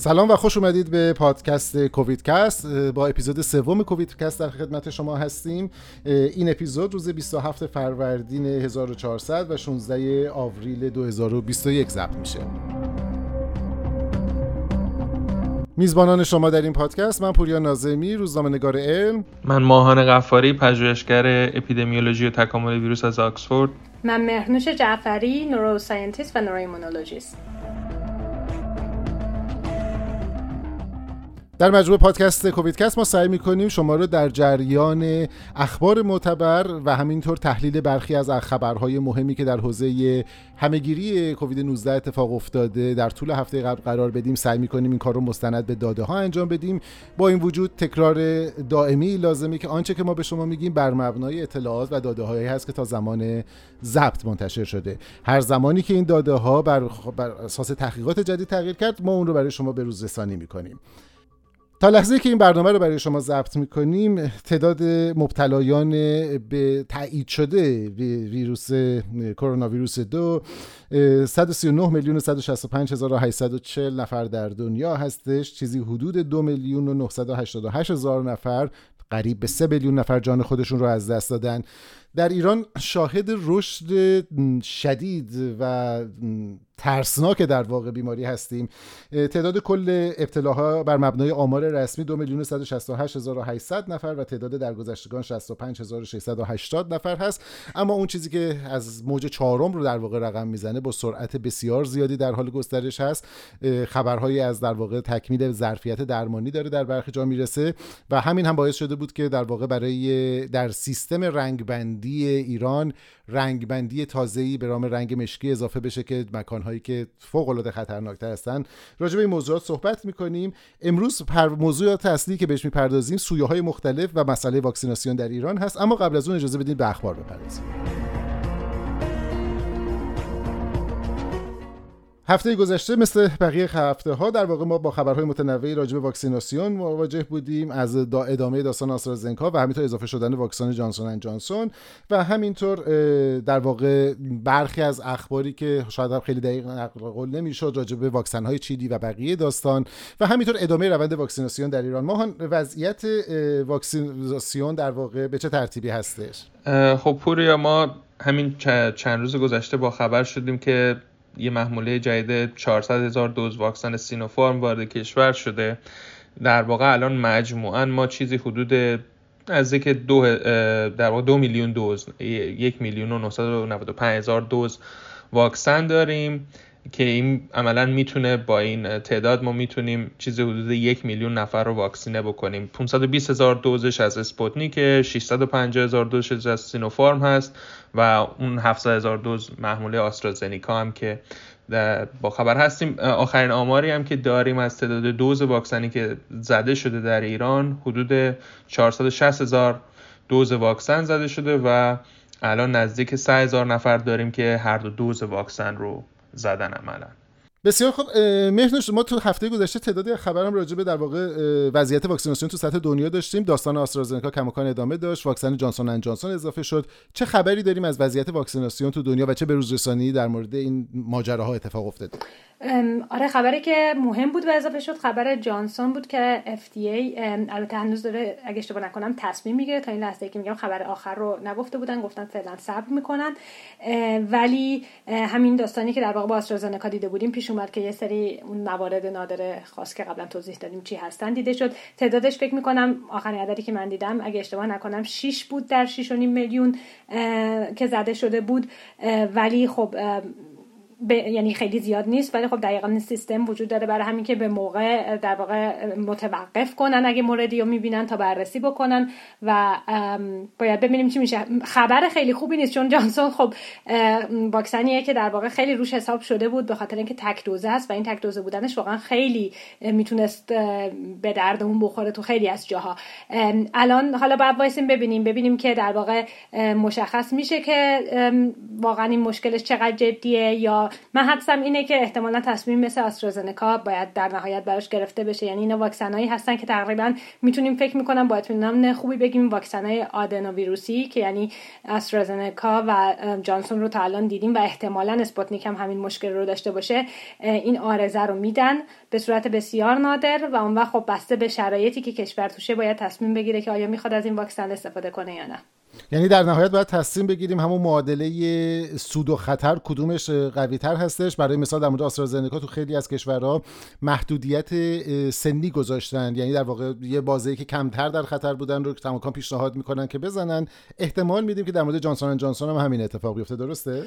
سلام و خوش اومدید به پادکست کوویدکست. با اپیزود سوم کوویدکست در خدمت شما هستیم. این اپیزود روز 27 فروردین 1400 و 16 آوریل 2021 ضبط میشه. میزبانان شما در این پادکست: من پوریا ناظمی، روزنامه‌نگار علم. من ماهان غفاری، پژوهشگر اپیدمیولوژی و تکامل ویروس از آکسفورد. من مهنوش جعفری، نوروساینتیست و نوروایمونولوژیست. در مجموع پادکست کوویدکست ما سعی می‌کنیم شما رو در جریان اخبار معتبر و همینطور تحلیل برخی از خبرهای مهمی که در حوزه همه‌گیری کووید 19 اتفاق افتاده در طول هفته قبل قرار بدیم. سعی می‌کنیم این کار رو مستند به داده‌ها انجام بدیم. با این وجود تکرار دائمی لازمه که آنچه که ما به شما میگیم بر مبنای اطلاعات و داده‌هایی هست که تا زمان ضبط منتشر شده. هر زمانی که این داده‌ها بر اساس تحقیقات جدید تغییر کرد، ما اون رو برای شما به روز رسانی می‌کنیم. تا لحظه که این برنامه رو برای شما ضبط میکنیم، تعداد مبتلایان به تایید شده ویروس کرونا ویروس 2 139,165,840 نفر در دنیا هستش. چیزی حدود 2,988,000 نفر، قریب به 3 میلیون نفر جان خودشون رو از دست دادن. در ایران شاهد رشد شدید و ترسناک در واقع بیماری هستیم. تعداد کل ابتلاها بر مبنای آمار رسمی 2,168,800 نفر و تعداد درگذشتگان 65,680 نفر هست. اما اون چیزی که از موج چهارم رو در واقع رقم میزنه با سرعت بسیار زیادی در حال گسترش هست. خبرهایی از در واقع تکمیل ظرفیت درمانی داره در برخی جا میرسه و همین هم باعث شده بود که در واقع برای در سیستم رنگبندی ایران رنگبندی تازه‌ای به نام رنگ مشکی اضافه بشه که مکان‌هایی که فوق‌العاده خطرناک‌تر هستن راجع به این موضوعات صحبت می‌کنیم. امروز موضوعات اصلی که بهش می‌پردازیم سویه‌های مختلف و مسئله واکسیناسیون در ایران هست. اما قبل از اون اجازه بدید به اخبار بپردازیم. هفته گذشته مثل بقیه هفته‌ها در واقع ما با خبرهای متنوعی راجع به واکسیناسیون مواجه بودیم، از ادامه داستان آسترازنکا و همینطور اضافه شدن واکسن جانسون اند جانسون و همینطور در واقع برخی از اخباری که شاید هم خیلی دقیق نقل قول نمی‌شد راجع به واکسن‌های چینی و بقیه داستان و همینطور ادامه روند واکسیناسیون در ایران. ماهان، وضعیت واکسیناسیون در واقع به چه ترتیبی هستش؟ خب پوریا، ما همین چند روز گذشته با خبر شدیم که یه محموله جدید 400,000 دوز واکسن سینوفارم وارد کشور شده. در واقع الان مجموعاً ما چیزی حدود نزدیک 2 میلیون دوز، 1,995,000 دوز واکسن داریم که این عملاً میتونه با این تعداد ما میتونیم چیزی حدود 1 میلیون نفر رو واکسینه بکنیم. 520,000 دوزش از اسپوتنیک، 650,000 دوزش از سینوفارم هست و اون 700,000 دوز محموله آسترازنیکا هم که با خبر هستیم. آخرین آماری هم که داریم از تعداد دوز واکسنی که زده شده در ایران حدود 460,000 دوز واکسن زده شده و الان نزدیک 3,000 نفر داریم که هر دو دوز واکسن رو زدن عملا. بسیار خوب مهنوش، ما تو هفته گذشته تعدادی خبرم راجع به در واقع وضعیت واکسیناسیون تو سطح دنیا داشتیم. داستان آسترازنکا کماکان ادامه داشت، واکسن جانسون اند جانسون اضافه شد. چه خبری داریم از وضعیت واکسیناسیون تو دنیا و چه بروزرسانی در مورد این ماجراها اتفاق افتاده؟ آره، خبری که مهم بود و اضافه شد خبر جانسون بود که FDA البته هنوز داره اگه اشتباه نکنم تصمیم میگیره. تا این لحظه که میگم خبر آخر رو نگفته بودن، گفتن فعلا صبر میکنن. ولی همین داستانی که در واقع با آسترازنکا دیده بودیم پیش اومد که یه سری اون موارد نادر خاص که قبلا توضیح دادیم چی هستن دیده شد. تعدادش فکر میکنم آخرین عددی که من دیدم اگه اشتباه نکنم 6 بود در 6.5 میلیون که زده شده بود. ولی خب یعنی خیلی زیاد نیست، ولی خب دقیقاً سیستم وجود داره برای همین که به موقع در واقع متوقف کنن اگه موردی رو میبینن تا بررسی بکنن و باید ببینیم چی میشه. خبر خیلی خوبی نیست چون جانسون خب واکسنیه که در واقع خیلی روش حساب شده بود به خاطر اینکه تک دوزه است و این تک دوزه بودنش واقعاً خیلی میتونست به دردمون بخوره تو خیلی از جاها. الان حالا باید وایسیم ببینیم که در واقع مشخص میشه که واقعاً این مشکلش چقدر جدیه یا من حدسم اینه که احتمالا تصمیم مثل آسترازنکا باید در نهایت براش گرفته بشه. یعنی اینا واکسنایی هستن که تقریبا میتونیم فکر میکنم باید میتونم نه خوبی بگیم واکسنای آدنو ویروسی که یعنی آسترازنکا و جانسون رو تا الان دیدیم و احتمالاً اسپوتنیک هم همین مشکل رو داشته باشه، این آرزه رو میدن به صورت بسیار نادر و اون وقت خب بسته به شرایطی که کشور توشه باید تصمیم بگیره که آیا میخواد از این واکسن استفاده کنه یا نه. یعنی در نهایت باید تصمیم بگیریم همون معادله سود و خطر کدومش قوی تر هستش. برای مثال در مورد آسترازنکا تو خیلی از کشورها محدودیت سنی گذاشتن، یعنی در واقع یه بازه‌ای که کمتر در خطر بودن رو تماکان پیشنهاد میکنن که بزنن. احتمال میدیم که در مورد جانسون اند جانسون هم همین اتفاق بیفته، درسته؟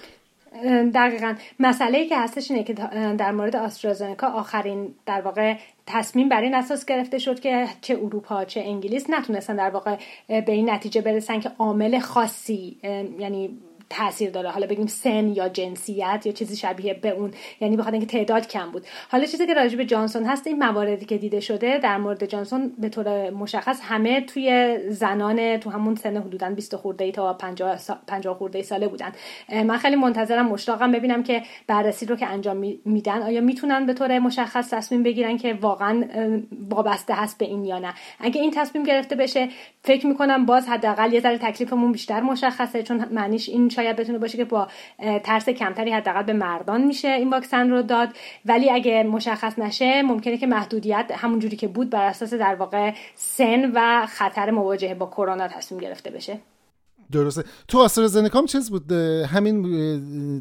دقیقاً. مسئله‌ای که هستش اینه که در مورد آسترازنکا آخرین در واقع تصمیم بر این اساس گرفته شد که چه اروپا چه انگلیس نتونستن در واقع به این نتیجه برسن که عامل خاصی یعنی تأثیر داره، حالا بگیم سن یا جنسیت یا چیزی شبیه به اون، یعنی بخاطر اینکه تعداد کم بود. حالا چیزی که راجع به جانسون هست، این مواردی که دیده شده در مورد جانسون به طور مشخص همه توی زنان تو همون سن حدوداً 20 خرده‌ای تا 50 خرده‌ای ساله بودن. من خیلی منتظرم، مشتاقم ببینم که بررسی رو که انجام میدن آیا میتونن به طور مشخص تصمیم بگیرن که واقعاً وابسته هست به این یا نه. اگه این تصمیم گرفته بشه فکر می‌کنم باز حداقل یه ذره تکلیفمون بیشتر مشخصه، چون معنیش این شاید بتونه باشه که با ترس کمتری حداقل به مردان میشه این واکسن رو داد. ولی اگه مشخص نشه ممکنه که محدودیت همون جوری که بود بر اساس در واقع سن و خطر مواجهه با کرونا تصمیم گرفته بشه. درسته. تو آسترازنکا هم چیز بود، همین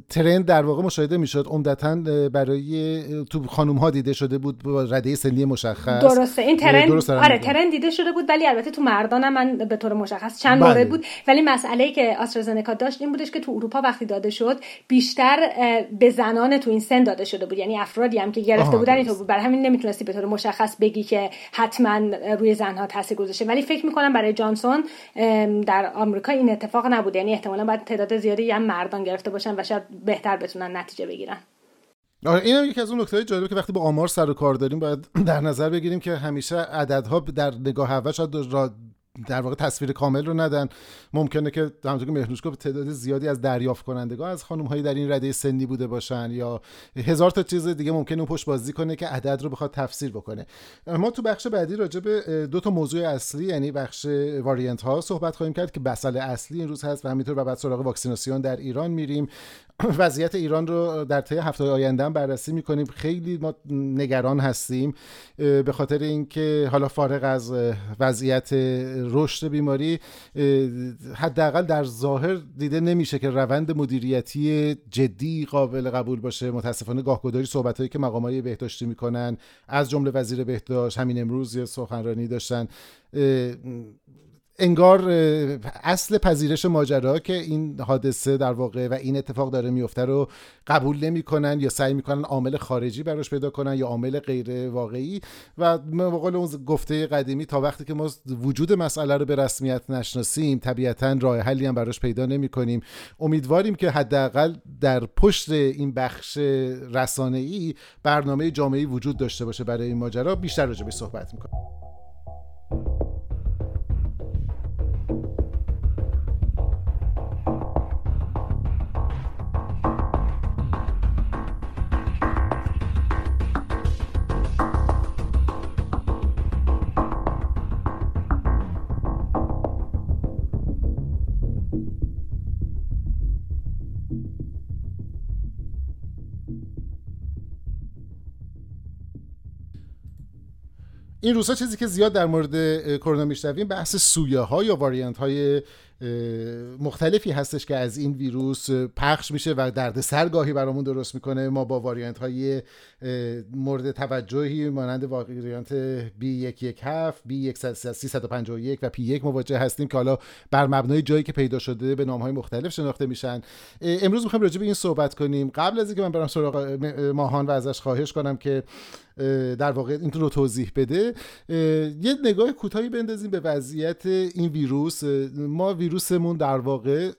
ترند در واقع مشاهده میشد، عمدتاً برای تو خانم ها دیده شده بود با رده سنی مشخص. درسته این ترند، آره ترند دیده شده بود، ولی البته تو مردان هم من به طور مشخص چند مورد بود. ولی مسئله‌ای که آسترازنکا داشت این بودش که تو اروپا وقتی داده شد بیشتر به زنان تو این سن داده شده بود، یعنی افرادی هم که گرفته بودن اینطور بود، برای همین نمیتونستی به طور مشخص بگی که حتما روی زنها تاثیر گذاشته. ولی فکر می‌کنم برای جانسون در آمریکا این اتفاق نبود، یعنی احتمالاً باید تعداد زیادی هم مردان گرفته باشن و شاید بهتر بتونن نتیجه بگیرن. آره اینم یکی از اون نکته‌های جالبه که وقتی با آمار سر و کار داریم باید در نظر بگیریم که همیشه عددها در نگاه اول شاید در واقع تصویر کامل رو ندن. ممکنه که همونطور که مهنوش گفت تعداد زیادی از دریافت کنندگان از خانم‌های در این رده سنی بوده باشن یا هزار تا چیز دیگه ممکنه اون پشت بازی کنه که عدد رو بخواد تفسیر بکنه. ما تو بخش بعدی راجع به دو تا موضوع اصلی یعنی بخش واریانت ها صحبت خواهیم کرد که بسال اصلی این روز هست و همینطور بعد سراغ واکسیناسیون در ایران میریم. وضعیت ایران رو در طی هفته آینده بررسی می‌کنیم. خیلی ما نگران هستیم به خاطر اینکه حالا فارغ از وضعیت رشد بیماری حداقل در ظاهر دیده نمیشه که روند مدیریتی جدی قابل قبول باشه. متاسفانه گاهگداری صحبتایی که مقام‌های بهداشتی می‌کنن از جمله وزیر بهداشت همین امروز یه سخنرانی داشتن، انگار اصل پذیرش ماجرا که این حادثه در واقع و این اتفاق داره میفته رو قبول نمی‌کنن یا سعی می‌کنن عامل خارجی براش پیدا کنن یا عامل غیر واقعی. و به قول اون گفته قدیمی تا وقتی که ما وجود مسئله رو به رسمیت نشناسیم طبیعتاً راه حلی هم براش پیدا نمی‌کنیم. امیدواریم که حداقل در پشت این بخش رسانه‌ای برنامه جامعی وجود داشته باشه برای این ماجرا. بیشتر راجع به صحبت می‌کنیم. این روزها چیزی که زیاد در مورد کرونا میشنویم بحث سویه‌ها یا واریانت‌های مختلفی هستش که از این ویروس پخش میشه و دردسر گاهی برامون درست میکنه. ما با واریانت های مورد توجهی مانند واریانت B.1.1.7 B.1.351 و P.1 مواجه هستیم که حالا بر مبنای جایی که پیدا شده به نامهای مختلف شناخته میشن. امروز میخوایم راجع به این صحبت کنیم. قبل از اینکه من برم سراغ ماهان و ازش خواهش کنم که در واقع این رو توضیح بده، یه نگاه کوتاهی بندازیم به وضعیت این ویروس. ما ویروسمون در واقع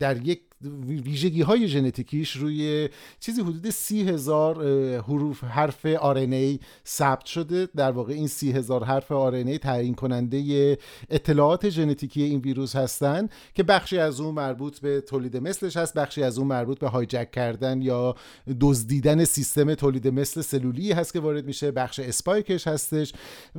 در یک ویژگی های ژنتیکیش روی چیزی حدود 30,000 حروف حرف RNA ثبت شده. در واقع این 30,000 حرف RNA تعیین کننده اطلاعات ژنتیکی این ویروس هستن که بخشی از اون مربوط به تولید مثلش هست، بخشی از اون مربوط به هایجک کردن یا دزدیدن سیستم تولید مثل سلولی هست که وارد میشه، بخش اسپایکش هستش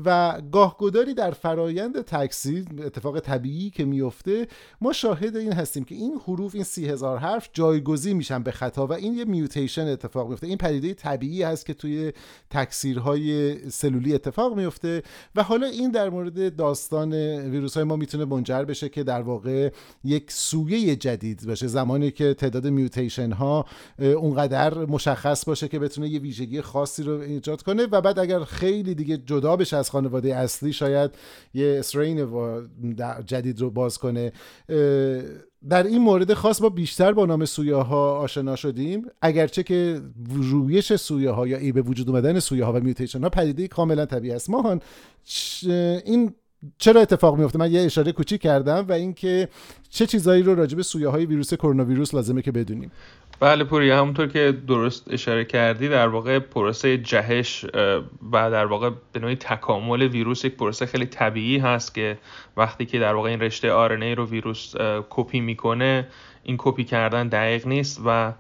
و گاهگداری در فرایند تکثیر اتفاق طبیعی که میفته ما شاهد این هستیم که این حروف، این 30,000 حرف جایگزین میشن به خطا و این یه میوتیشن اتفاق میفته. این پدیده طبیعی هست که توی تکثیرهای سلولی اتفاق میفته و حالا این در مورد داستان ویروس های ما میتونه منجر بشه که در واقع یک سویه جدید باشه، زمانی که تعداد میوتیشن ها اونقدر مشخص باشه که بتونه یه ویژگی خاصی رو ایجاد کنه و بعد اگر خیلی دیگه جدا بشه از خانواده اصلی شاید یه استرین جدید رو باز کنه. در این مورد خاص ما بیشتر با نام سویه ها آشنا شدیم، اگرچه که رویش سویه ها یا به وجود اومدن سویه ها و میوتیشن ها پدیده کاملا طبیعی است. ماهان، این چرا اتفاق میفته؟ من یه اشاره کوچیک کردم و اینکه چه چیزایی رو راجع به سویه های ویروس کرونا ویروس لازمه که بدونیم. بله پوریا، همونطور که درست اشاره کردی در واقع پروسه جهش و در واقع به نوعی تکامل ویروس یک پروسه خیلی طبیعی هست که وقتی که در واقع این رشته آرنه رو ویروس کپی میکنه، این کپی کردن دقیق نیست و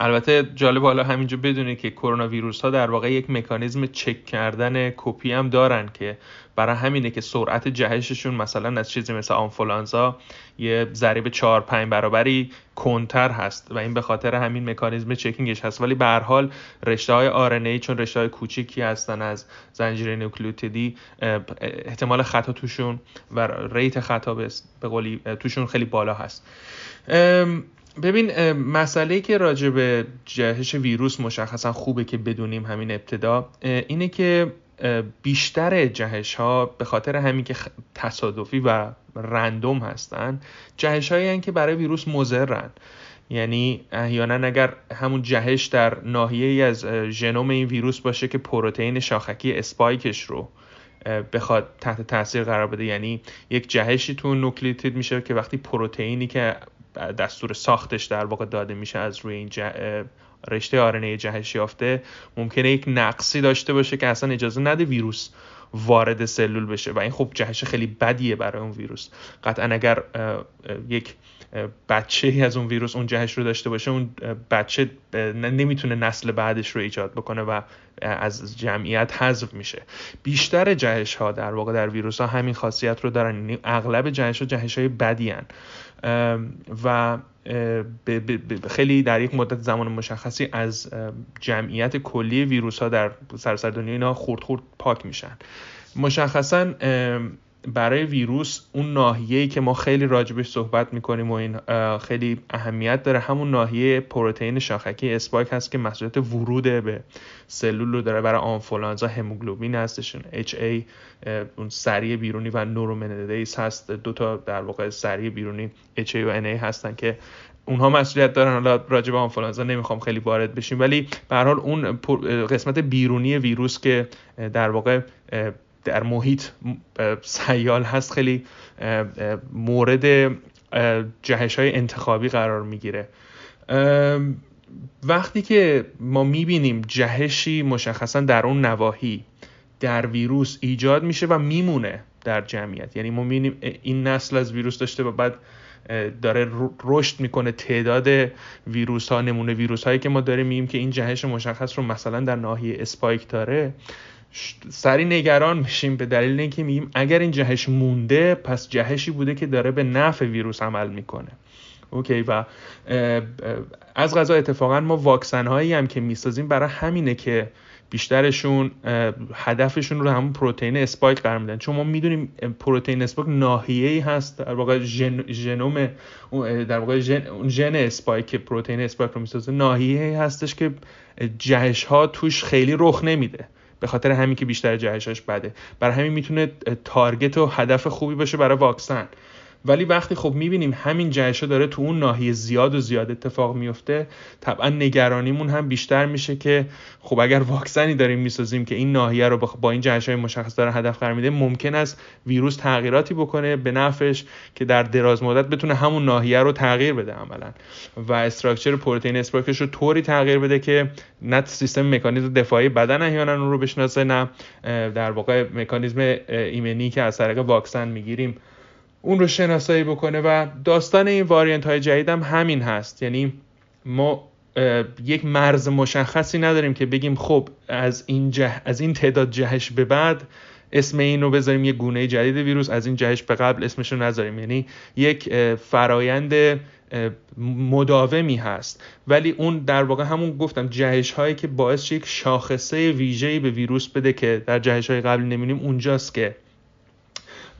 البته جالب حالا همینجا بدونی که کرونا ویروس ها در واقع یک مکانیزم چک کردن کپی هم دارن که برای همینه که سرعت جهششون مثلا از چیزی مثل آنفولانزا یه ضریب 4-5 برابری کنتر هست و این به خاطر همین مکانیزم چکینگش هست. ولی به هر حال رشته‌های RNA چون رشته‌های کوچیکی هستن از زنجیره نوکلئوتیدی، احتمال خطا توشون و ریت خطا به قولی توشون خیلی بالا هست. ببین، مسئله‌ای که راجع به جهش ویروس مشخصا خوبه که بدونیم همین ابتدا اینه که بیشتر جهش ها به خاطر همین که تصادفی و رندوم هستن، جهش هایی هستن که برای ویروس مضرن. یعنی احیانا اگر همون جهش در ناحیه‌ای از ژنوم این ویروس باشه که پروتئین شاخکی اسپایکش رو بخواد تحت تاثیر قرار بده، یعنی یک جهشی تو نوکلئوتید میشه که وقتی پروتئینی که دستور ساختش در واقع داده میشه از روی این رشته آرنه جهش یافته، ممکنه یک نقصی داشته باشه که اصلا اجازه نده ویروس وارد سلول بشه و این خب جهش خیلی بدیه برای اون ویروس. قطعا اگر یک بچه از اون ویروس اون جهش رو داشته باشه، اون بچه نمیتونه نسل بعدش رو ایجاد بکنه و از جمعیت حذف میشه. بیشتر جهش ها در واقع در ویروس ها همین خاصیت رو دارن، یعنی اغلب جهش ها جهش های بدی هن و خیلی در یک مدت زمان مشخصی از جمعیت کلی ویروس ها در سراسر دنیا اینا خورد پاک میشن. مشخصا برای ویروس اون ناحیه‌ای که ما خیلی راجبش صحبت میکنیم و این خیلی اهمیت داره، همون ناحیه پروتئین شاخکی اسپایک هست که مسئولیت ورود به سلول رو داره. برای آنفولانزا هموگلوبین هستش، HA اون سریع بیرونی و نورومندیز هست، دوتا در واقع سریع بیرونی HA و NA هستن که اونها مسئولیت دارن. حالا راجع به آنفولانزا نمیخوام خیلی وارد بشیم، ولی به هر حال اون قسمت بیرونی ویروس که در واقع در محیط سیال هست خیلی مورد جهش‌های انتخابی قرار میگیره. وقتی که ما میبینیم جهشی مشخصا در اون نواحی در ویروس ایجاد میشه و میمونه در جمعیت، یعنی ما میبینیم این نسل از ویروس داشته و بعد داره رشد میکنه، تعداد ویروس ها، نمونه ویروس هایی که ما داریم میگیم که این جهش مشخص رو مثلا در ناحیه اسپایک داره، سری نگران میشیم به دلیل اینکه میگیم اگر این جهش مونده پس جهشی بوده که داره به نفع ویروس عمل میکنه. اوکی، و از قضا اتفاقا ما واکسن هایی هم که میسازیم برای همینه که بیشترشون هدفشون رو همون پروتئین اسپایک قرار میدن، چون ما میدونیم پروتئین اسپایک ناحیه‌ای هست در واقع ژنوم، در واقع ژن اسپایک که پروتئین اسپایک رو میسازه ناحیه‌ای هستش که جهش ها توش خیلی رخ نمیده، به خاطر همین که بیشتر جهشاش بده. برای همین میتونه تارگت و هدف خوبی باشه برای واکسن ولی وقتی خب میبینیم همین جهشه داره تو اون ناحیه زیاد و زیاد اتفاق میفته، طبعا نگرانیمون هم بیشتر میشه که خب اگر واکسنی داریم میسازیم که این ناحیه رو با این جهش‌های مشخص داره هدف قرار میده، ممکن است ویروس تغییراتی بکنه به نفعش که در دراز مدت بتونه همون ناحیه رو تغییر بده عملاً و استراکچر پروتئین اسپراکش رو طوری تغییر بده که نه سیستم مکانیزم دفاعی بدن احیانا اون رو بشناسه، نه در واقع مکانیزم ایمنی که از طریق واکسن میگیریم اون رو شناسایی بکنه. و داستان این واریانت های جدید هم همین هست، یعنی ما یک مرز مشخصی نداریم که بگیم خب از این تعداد جهش به بعد اسم این رو بذاریم یه گونه جدید ویروس، از این جهش به قبل اسمش رو نذاریم، یعنی یک فرایند مداومی هست. ولی اون در واقع همون گفتم جهش هایی که باعث یک شاخصه ویژه‌ای به ویروس بده که در جهش های قبل نمی‌بینیم، اونجاست که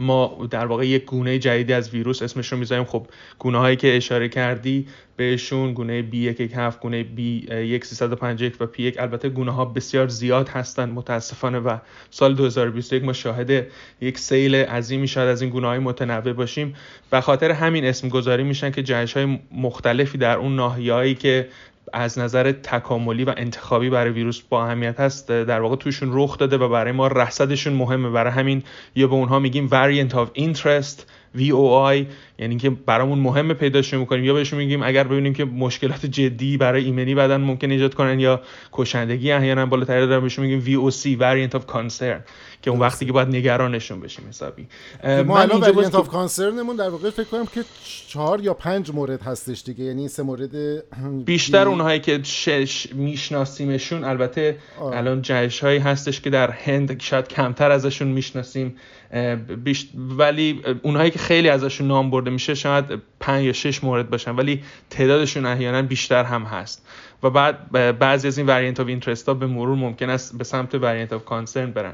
ما در واقع یک گونه جدیدی از ویروس اسمش رو میذاریم. خب گونه هایی که اشاره کردی بهشون، گونه B.1.1.7، گونه B.1.351 و P.1، البته گونه ها بسیار زیاد هستند متاسفانه و سال 2021 ما شاهد یک سیل عظیمی شاید از این گونه های متنوع باشیم. به خاطر همین اسم گذاری میشن که جهش های مختلفی در اون ناحیه‌ای که از نظر تکاملی و انتخابی برای ویروس با اهمیت هست در واقع توشون رخ داده و برای ما رصدشون مهمه. برای همین یا به اونها میگیم variant of interest VOI، یعنی که برامون مهمه پیداشون میکنیم، یا بهشون میگیم اگر ببینیم که مشکلات جدی برای ایمنی بدن ممکن ایجاد کنن یا کشندگی احیانا بالاتر دارن، بهشون میگیم VOC variant of concern که اون وقتی که باید نگرانشون بشیم حسابی. ما الان variant of concernمون در واقع فکر کنم که 4 یا 5 مورد هستش دیگه، یعنی 3 مورد بیشتر اونهایی که میشناسیمشون. البته الان جهش هایی هستش که در هند شاید کمتر ازشون میشناسیم، ولی اونهایی که خیلی ازشون نام برده میشه شاید 5 یا 6 مورد باشن، ولی تعدادشون احیانا بیشتر هم هست. و بعد بعضی از این variant of interest ها به مرور ممکن است به سمت variant of concern برن.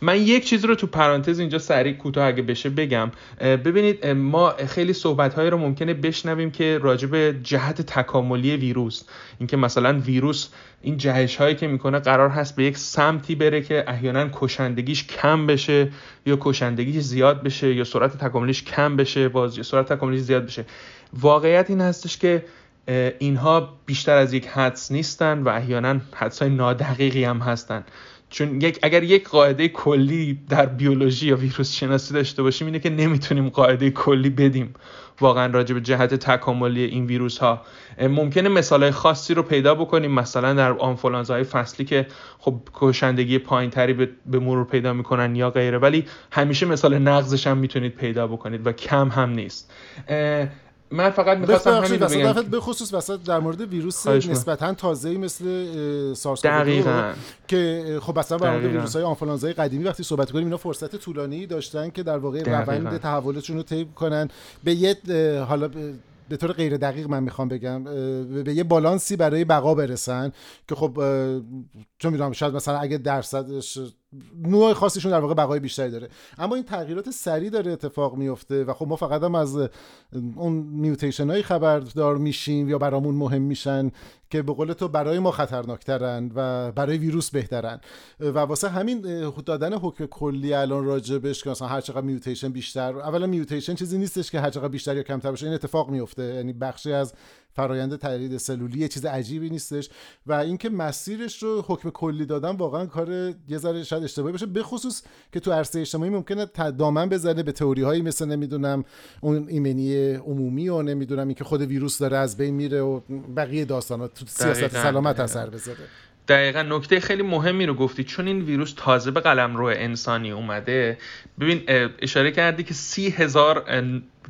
من یک چیز رو تو پرانتز اینجا سریع کوتاه اگه بشه بگم، ببینید ما خیلی صحبت‌های رو ممکنه بشنویم که راجع به جهت تکاملی ویروس، اینکه مثلا ویروس این جهش‌هایی که میکنه قرار هست به یک سمتی بره که احیانا کشندگیش کم بشه یا کشندگیش زیاد بشه یا سرعت تکاملیش کم بشه، باز سرعت تکاملیش زیاد بشه. واقعیت این هستش که اینها بیشتر از یک حدس نیستن و احیانا حدس‌های نادقیقی هم هستن، چون اگر یک قاعده کلی در بیولوژی یا ویروس شناسی داشته باشیم اینه که نمیتونیم قاعده کلی بدیم واقعا راجع به جهت تکاملی این ویروس ها. ممکنه مثالای خاصی رو پیدا بکنیم، مثلا در آنفولانزای فصلی که خب کشندگی پایینتری به مرور پیدا میکنن یا غیره، ولی همیشه مثال نقضش هم میتونید پیدا بکنید و کم هم نیست. من فقط می‌خواستم همین رو بگم به خصوص وسط در مورد ویروس نسبتاً تازه‌ای مثل سارس-کوو که خب مثلا در مورد ویروس‌های آنفولانزای قدیمی وقتی صحبت کنیم اینا فرصت طولانی داشتن که در واقع روند تحولشون رو طی کنن به یه حالا به طور غیر دقیق من میخوام بگم به یه بالانسی برای بقا برسن که خب چون میدونم شاید مثلا اگه درصدش نوع خاصیشون در واقع بقای بیشتری داره، اما این تغییرات سریع داره اتفاق میفته و خب ما فقط هم از اون میوتیشن هایی خبردار میشیم یا برامون مهم میشن که به قول تو برای ما خطرناکترن و برای ویروس بهترن. و واسه همین دادن حکم کلی الان راجبش که مثلا هر چقدر میوتیشن بیشتر، اولا میوتیشن چیزی نیستش که هر چقدر بیشتر یا کمتر باشه، این اتفاق میفته، یعنی بخشی از فرآیند تولید سلولی چیز عجیبی نیستش و اینکه مسیرش رو حکم کلی دادن واقعا کار یه ذره شاید اشتباهی باشه، به خصوص که تو عرصه اجتماعی ممکنه دامن بزنه به تئوری‌هایی مثل نمیدونم اون ایمنی عمومی و نمیدونم اینکه خود ویروس داره از بین میره و بقیه داستانا تو سیاست سلامت اثر بذاره. دقیقاً نکته خیلی مهمی رو گفتی، چون این ویروس تازه به قلمرو انسانی اومده. ببین اشاره کردی که 30,000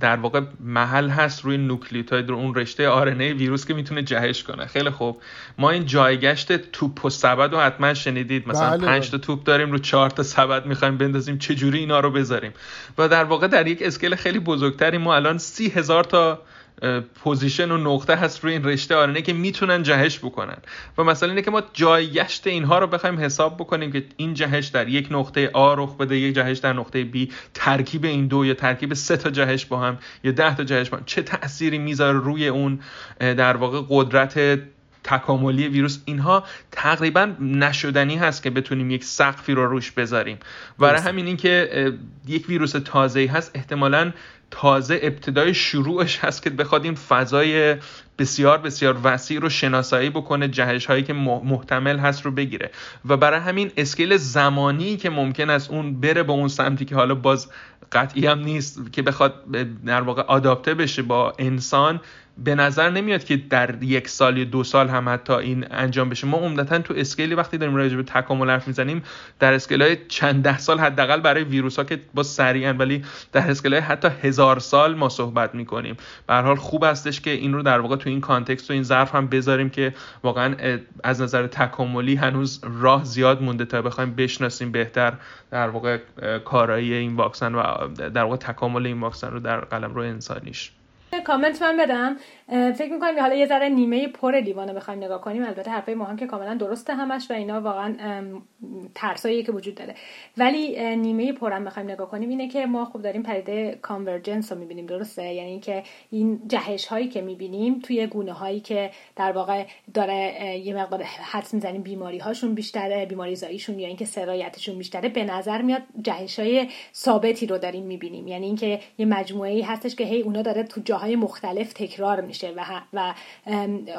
در واقع محل هست روی نوکلیوتاید رو اون رشته آرنه ویروس که میتونه جهش کنه. خیلی خوب، ما این جایگشت توپ و سبد رو حتما شنیدید، مثلا بله. 5 تا توپ داریم رو 4 تا سبد میخوایم بندازیم، چجوری اینا رو بذاریم؟ و در واقع در یک اسکیل خیلی بزرگتری ما الان 30,000 تا پوزیشن و نقطه هست روی این رشته آرنه که میتونن جهش بکنن و مثلا اینه که ما جایگشت اینها رو بخوایم حساب بکنیم که این جهش در یک نقطه آ رخ بده، یک جهش در نقطه بی، ترکیب این دو یا ترکیب 3 تا جهش با هم یا 10 تا جهش با هم چه تأثیری میذاره روی اون در واقع قدرت تکاملی ویروس. اینها تقریبا نشدنی هست که بتونیم یک سقفی رو روش بذاریم. برای همین این که یک ویروس تازه‌ای هست احتمالاً تازه ابتدای شروعش هست که بخواد این فضای بسیار بسیار وسیع رو شناسایی بکنه، جهش هایی که محتمل هست رو بگیره و برای همین اسکیل زمانی که ممکن است اون بره به اون سمتی که حالا باز قطعی هم نیست که بخواد در واقع آداپته بشه با انسان، به نظر نمیاد که در 1 سال یا 2 سال هم حتی این انجام بشه. ما عمدتاً تو اسکیلی وقتی داریم راجع به تکامل حرف میزنیم در اسکیل‌های چند ده سال حداقل برای ویروس‌ها که با سریعن، ولی در اسکیل‌های حتی 1000 سال ما صحبت می‌کنیم. به هر حال خوب هستش که این رو در واقع تو این کانتکست و این ظرف هم بذاریم که واقعاً از نظر تکاملی هنوز راه زیاد مونده تا بخوایم بشناسیم بهتر در واقع کارایی این واکسن و در واقع تکامل این واکسن رو در قلمرو انسانیش. کامنت من بدم، فکر می‌کنم حالا یه ذره نیمه پر لیوانو بخوایم نگاه کنیم. البته حرفای ماهان که کاملا درسته همش و اینا واقعا ترسایی که وجود داره، ولی نیمه پر هم بخوایم نگاه کنیم اینه که ما خوب داریم پدیده کانورجنس رو می‌بینیم، درسته؟ یعنی اینکه این جهش هایی که می‌بینیم توی گونه هایی که در واقع داره یه مقدار حدس می‌زنیم بیماری هاشون بیشتره، بیماری زاییشون یا اینکه سرایتشون بیشتره، به نظر میاد جهش‌های ثابتی رو داریم می‌بینیم. یعنی اینکه یه مجموعه‌ای هستش که هی اونا داره تو جاهای مختلف تکرار میشه و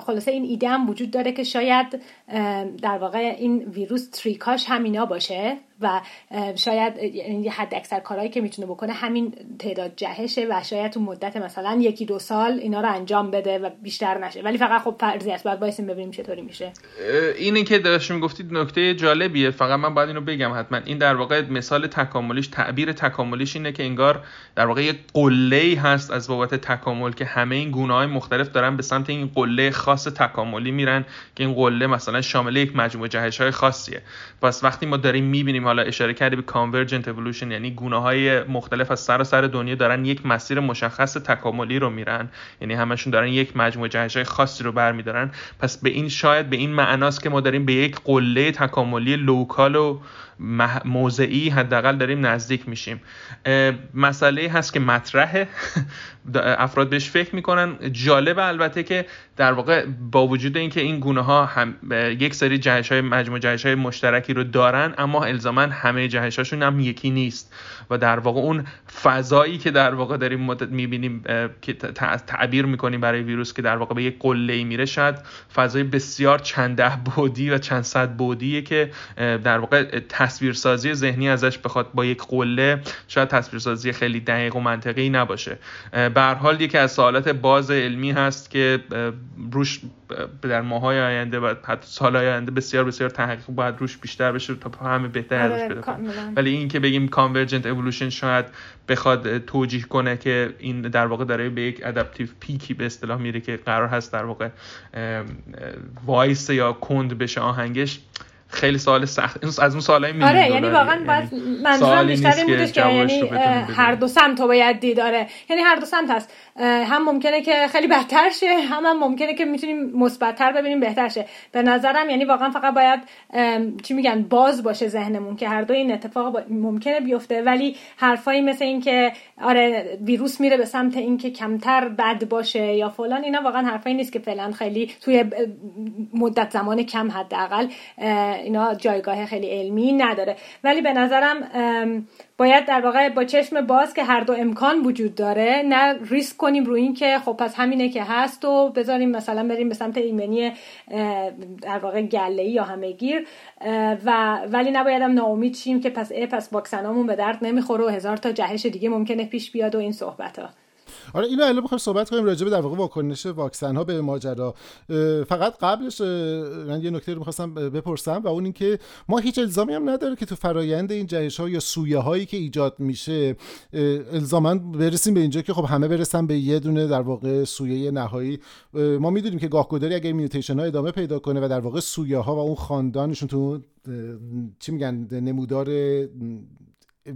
خلاصه این ایده هم وجود داره که شاید در واقع این ویروس تریکاش همینا باشه و شاید حد اکثر کارهایی که میتونه بکنه همین تعداد جهشه و شاید تو مدت مثلا 1-2 سال اینا رو انجام بده و بیشتر نشه، ولی فقط خب فرضیه است، باید وایسیم ببینیم چطوری میشه. اینی که داشتم میگفتید نکته جالبیه، فقط من باید اینو بگم حتما. این در واقع مثال تکاملیش، تعبیر تکاملیش اینه که انگار در واقع یک قله‌ای هست از بابت تکامل که همه این گونه‌های مختلف دارن به سمت این قله خاص تکاملی میرن که این قله مثلا شامل یک مجموعه جهش‌های خاصیه. پس وقتی ما داریم میبینیم حالا اشاره کرده به کانورجنت اِوولوشن، یعنی گونه‌های مختلف از سراسر دنیا دارن یک مسیر مشخص تکاملی رو میرن، یعنی همشون دارن یک مجموعه جهش‌های خاصی رو برمی‌دارن. پس به این شاید به این معناست که ما داریم به یک قله تکاملی لوکال و موضعی حداقل داریم نزدیک میشیم. مسئله هست که مطرحه، افراد بهش فکر میکنن. جالب البته که در واقع با وجود اینکه این گونه ها هم یک سری جهش‌های مجموع جهش‌های مشترکی رو دارن، اما الزاما همه جهش‌هاشون هم یکی نیست و در واقع اون فضایی که در واقع داریم مدت میبینیم که تعبیر میکنیم برای ویروس که در واقع به یک قله‌ای میره، شاید فضای بسیار چند ده بعدی و چند صد بعدیه که در واقع تصویرسازی ذهنی ازش بخواد با یک قله، شاید تصویرسازی خیلی دقیق و منطقی نباشه. به هر حال یکی از سوالات باز علمی هست که روش در ماهای آینده و حتی سالهای آینده بسیار بسیار تحقیق باید روش بیشتر بشه تا همه بهتر ازش پیدا کنیم. ولی این که بگیم کانورجنت اِوولوشن شاید بخواد توجیه کنه که این در واقع داره به یک ادپتیو پیکی به اصطلاح میره که قرار هست در واقع وایس یا کند بشه آهنگش، خیلی سوال سخت از اون سوالای میلیون دلاره. یعنی واقعا باید منظورم بیشتر این بودش که یعنی هر دو سمت رو باید دید. آره یعنی هر دو سمت هست، هم ممکنه که خیلی بهتر شه، هم ممکنه که میتونیم مثبت‌تر ببینیم بهتر شه. به نظرم یعنی واقعا فقط باید باز باشه ذهنمون که هر دو این اتفاق ممکنه بیفته، ولی حرفایی مثل این که آره ویروس میره به سمت این که کمتر بد باشه یا فلان، اینا واقعا حرفایی نیست که فعلا خیلی توی مدت زمان کم حداقل اینا جایگاه خیلی علمی نداره. ولی به نظرم باید در واقع با چشم باز که هر دو امکان وجود داره نه ریسک کنیم روی این که خب پس همینه که هست و بذاریم مثلا بریم به سمت ایمنی در واقع گله‌ای یا همه‌گیر، و ولی نباید هم ناامید شیم که پس واکسنامون به درد نمیخوره و 1000 تا جهش دیگه ممکنه پیش بیاد و این صحبت‌ها. آره اینو الان بخوایم صحبت کنیم راجع به در واقع واکنش واکسن ها به ماجرا. فقط قبلش من یه نکته رو می‌خواستم بپرسم و اون این که ما هیچ الزامی هم نداره که تو فرایند این جهش ها یا سویه هایی که ایجاد میشه الزاما برسیم به اینجا که خب همه برسن به یه دونه در واقع سویه نهایی. ما میدونیم که گاه‌گداری اگه میوتیشن ها ادامه پیدا کنه و در واقع سویه ها و اون خاندانشون تو چی میگن نمودار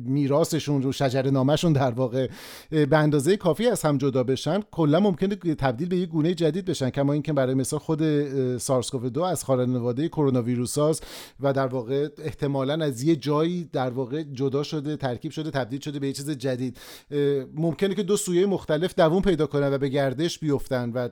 میراثشون رو شجره‌نامه‌شون در واقع به اندازه کافی از هم جدا بشن، کلا ممکنه تبدیل به یه گونه جدید بشن. کما اینکه برای مثال خود SARS-CoV-2 از خانواده کرونا ویروس هاست و در واقع احتمالاً از یه جایی در واقع جدا شده، ترکیب شده، تبدیل شده به یه چیز جدید. ممکنه که دو سویه مختلف دووم پیدا کنن و به گردش بیفتن و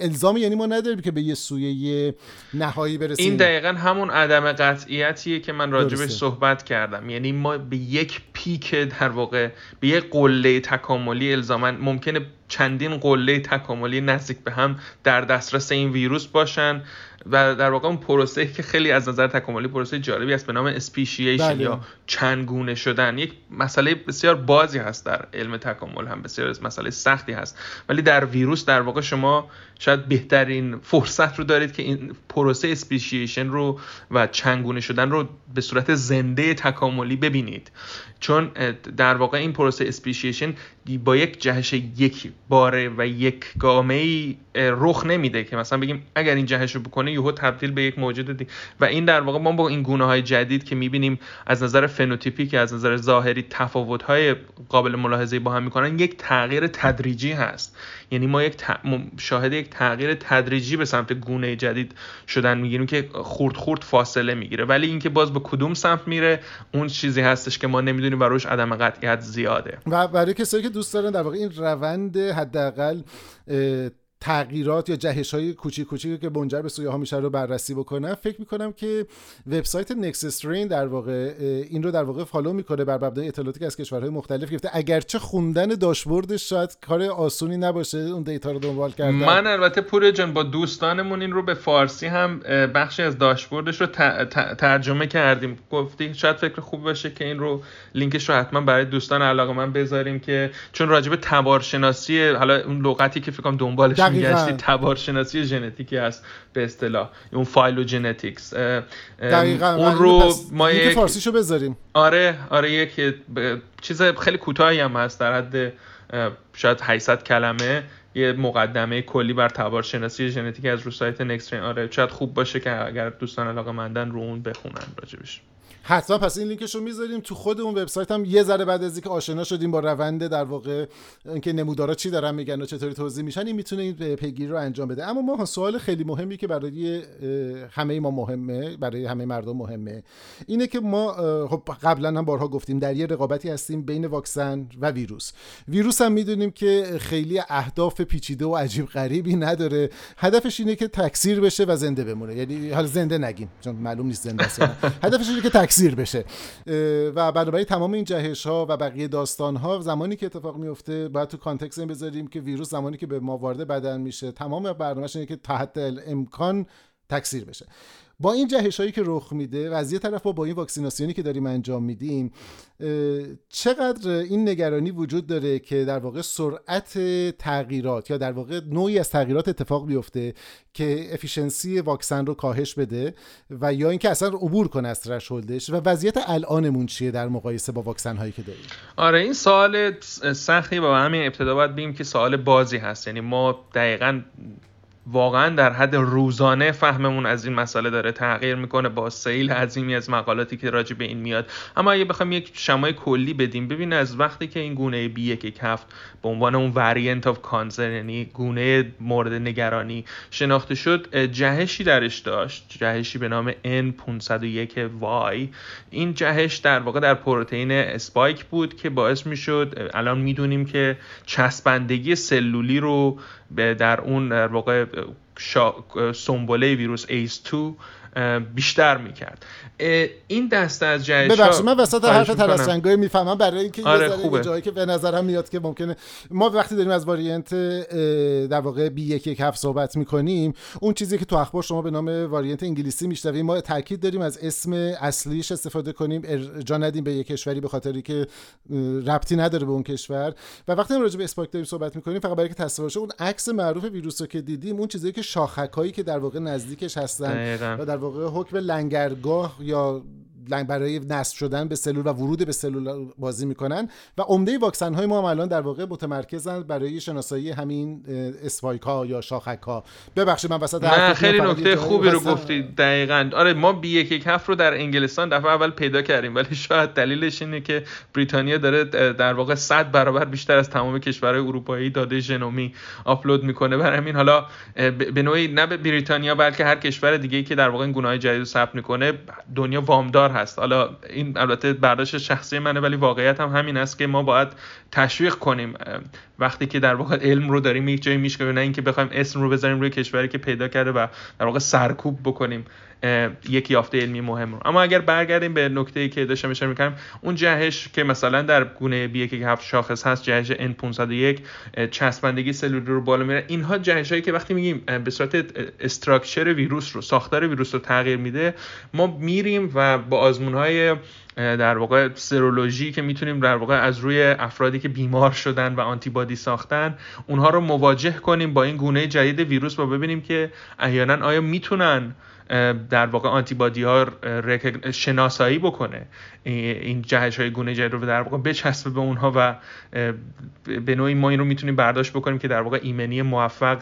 الزامی یعنی ما نداریم که به یه سویه نهایی برسیم. این دقیقاً همون عدم قطعیتیه که من راجعش صحبت کردم. یعنی ما به یک پیک در واقع به یک قله تکاملی الزاماً ممکنه چندین قله تکاملی نزدیک به هم در دسترس این ویروس باشن و در واقع اون پروسه‌ای که خیلی از نظر تکاملی پروسه جالبی است به نام اسپیشییشن یا چندگونه شدن، یک مسئله بسیار بازی هست در علم تکامل، هم بسیار مسئله سختی هست، ولی در ویروس در واقع شما شاید بهترین فرصت رو دارید که این پروسه اسپیشییشن رو و چندگونه شدن رو به صورت زنده تکاملی ببینید، چون در واقع این پروسه اسپیشییشن با یک جهش یکی باره و یک گامه‌ای رخ نمیده که مثلا بگیم اگر این جهش رو بکنه یهو تبدیل به یک موجود دیگه. و این در واقع ما با این گونه‌های جدید که می‌بینیم از نظر فنوتیپی که از نظر ظاهری تفاوت‌های قابل ملاحظه‌ای با هم می‌کنن، یک تغییر تدریجی هست، یعنی ما شاهد یک تغییر تدریجی به سمت گونه جدید شدن می‌گیریم که خرد خرد فاصله می‌گیره، ولی اینکه باز به کدوم سمت میره اون چیزی هستش که ما نمی‌دونیم و روش عدم قطعیت زیاده. و برای کسایی که دوست دارن در واقع این روند حداقل تغییرات یا جهش‌های کوچیک که منجر به سویه‌ها میشه رو بررسی بکنم، فکر می‌کنم که وبسایت نکستسترین در واقع این رو در واقع فالو می‌کنه بر مبنای اطلاعاتی که از کشورهای مختلف گرفته، اگرچه خوندن داشبوردش شاید کار آسونی نباشه اون دیتا رو دنبال کردن. من البته پوریا جان با دوستانمون این رو به فارسی هم بخشی از داشبوردش رو ترجمه کردیم، گفتیم شاید فکر خوب باشه که این رو لینکش رو حتما برای دوستان علاقه‌مند بذاریم که چون راجب تبارشناسی، حالا اون لغتی که فکر کنم دنبالش میگشتی تبارشناسی ژنتیکی هست به اصطلاح، اون فایلوژنتیکس، اون رو ما یک فارسیشو بذاریم. آره یک چیز خیلی کوتاهی هم هست در حد شاید 800 کلمه، یه مقدمه کلی بر تبارشناسی ژنتیک از رو سایت نکسترین. آره شاید خوب باشه که اگر دوستان علاقه‌مندن رو اون بخونن راجبش. حتما پس این لینکش رو میذاریم تو خود اون وبسایت هم، یه ذره بعد از اینکه آشنا شدیم با روند در واقع اینکه نمودارا چی دارن میگن و چطوری توضیح میشن، این میتونه این پیگیری رو انجام بده. اما ما سوال خیلی مهمی که برای همه ما مهمه، برای همه مردم مهمه، اینه که ما خب قبلا هم بارها گفتیم در یه رقابتی هستیم بین واکسن و ویروس هم میدونیم که خیلی اهداف پیچیده و عجیب غریبی نداره، هدفش اینه که تکثیر بشه و زنده بمونه، یعنی حالا زنده نگیم چون معلوم نیست زنده است، هدفش اینه که سیر بشه و بنابراین تمام این جهش ها و بقیه داستان ها زمانی که اتفاق میفته باید تو کانتکست این بذاریم که ویروس زمانی که به ما وارد بدن میشه تمام برنامه‌اش اینه که تحت الامکان تکثیر بشه. با این جهش هایی که رخ میده و از یه طرف با این واکسیناسیونی که داریم انجام میدیم، چقدر این نگرانی وجود داره که در واقع سرعت تغییرات یا در واقع نوعی از تغییرات اتفاق بیفته که افیشنسی واکسن رو کاهش بده و یا اینکه اصلا عبور کنه از ترشولدش، و وضعیت الانمون چیه در مقایسه با واکسن هایی که داریم؟ آره این سوال سختی و همین ابتدا باید بگیم که سوال بازی هست، یعنی ما دقیقاً واقعا در حد روزانه فهممون از این مسئله داره تغییر میکنه با سیل عظیمی از مقالاتی که راجع به این میاد. اما اگه بخوام یک شمای کلی بدیم، ببین از وقتی که این گونه B.1.1.7 به عنوان اون variant of concern، یعنی گونه مورد نگرانی شناخته شد، جهشی درش داشت، جهشی به نام N501Y. این جهش در واقع در پروتئین اسپایک بود که باعث میشد، الان میدونیم که چسبندگی سلولی رو در اون در واقع سنبوله ویروس ACE2 بیشتر میکرد. این دسته از جهش ها ببخشید من وسط حرف ترسنگای میفهمم برای اینکه یه ذره جایی که به نظرم میاد که ممکنه ما وقتی داریم از واریانت در واقع B.1.1.7 صحبت میکنیم، اون چیزی که تو اخبار شما به نام واریانت انگلیسی میشنویم، ما تاکید داریم از اسم اصلیش استفاده کنیم، ارجاع ندیم به یک کشوری به خاطری که ربطی نداره به اون کشور. و وقتی ما راجع به اسپاک داریم صحبت میکنیم، فقط برای اینکه تصویر شه اون عکس معروف ویروس رو که دیدیم، اون چیزایی که شاخک‌هایی که در واقع نزدیکش هستن و در واقع حکم لنگرگاه یا برای نصب شدن به سلول و ورود به سلول بازی میکنن، و عمده واکسن های ما هم الان در واقع متمرکزن برای شناسایی همین اسپایک ها یا شاخک ها. ببخشید من وسط حرف خیلی نکته خوبی رو گفتید. دقیقاً آره ما B.1.1.7 رو در انگلستان دفعه اول پیدا کردیم، ولی شاید دلیلش اینه که بریتانیا داره در واقع 100 برابر بیشتر از تمام کشورهای اروپایی داده ژنومی آپلود میکنه، برای همین حالا به نوعی نه به بریتانیا بلکه هر کشور دیگه‌ای که در واقع این گونه‌های جدید ثبت میکنه دنیا وامدار هست. حالا این البته برداشت شخصی منه، ولی واقعیت هم همین است که ما باید تشویق کنیم وقتی که در واقع علم رو داریم یک جایی میشکنیم، نه اینکه بخوایم اسم رو بذاریم روی کشوری که پیدا کرده و در واقع سرکوب بکنیم یک یافته علمی مهم رو. اما اگر برگردیم به نکته‌ای که داشتم اشاره می‌کردم، اون جهش که مثلا در گونه B1.1.7 شاخص هست، جهش N501، چسبندگی سلولی رو بالا میره، اینها جهشایی که وقتی میگیم به صورت استراکچر ویروس رو، ساختار ویروس رو تغییر میده، ما میریم و با آزمون‌های در واقع سرولوژی که میتونیم در واقع از روی افرادی که بیمار شدن و آنتیبادی ساختن اونها رو مواجه کنیم با این گونه جدید ویروس و ببینیم که احیانا آیا میتونن در واقع آنتیبادی ها شناسایی بکنه این جهش های گونه جدید رو، در واقع بچسبه به اونها و به نوعی ما این رو میتونیم برداشت بکنیم که در واقع ایمنی موفق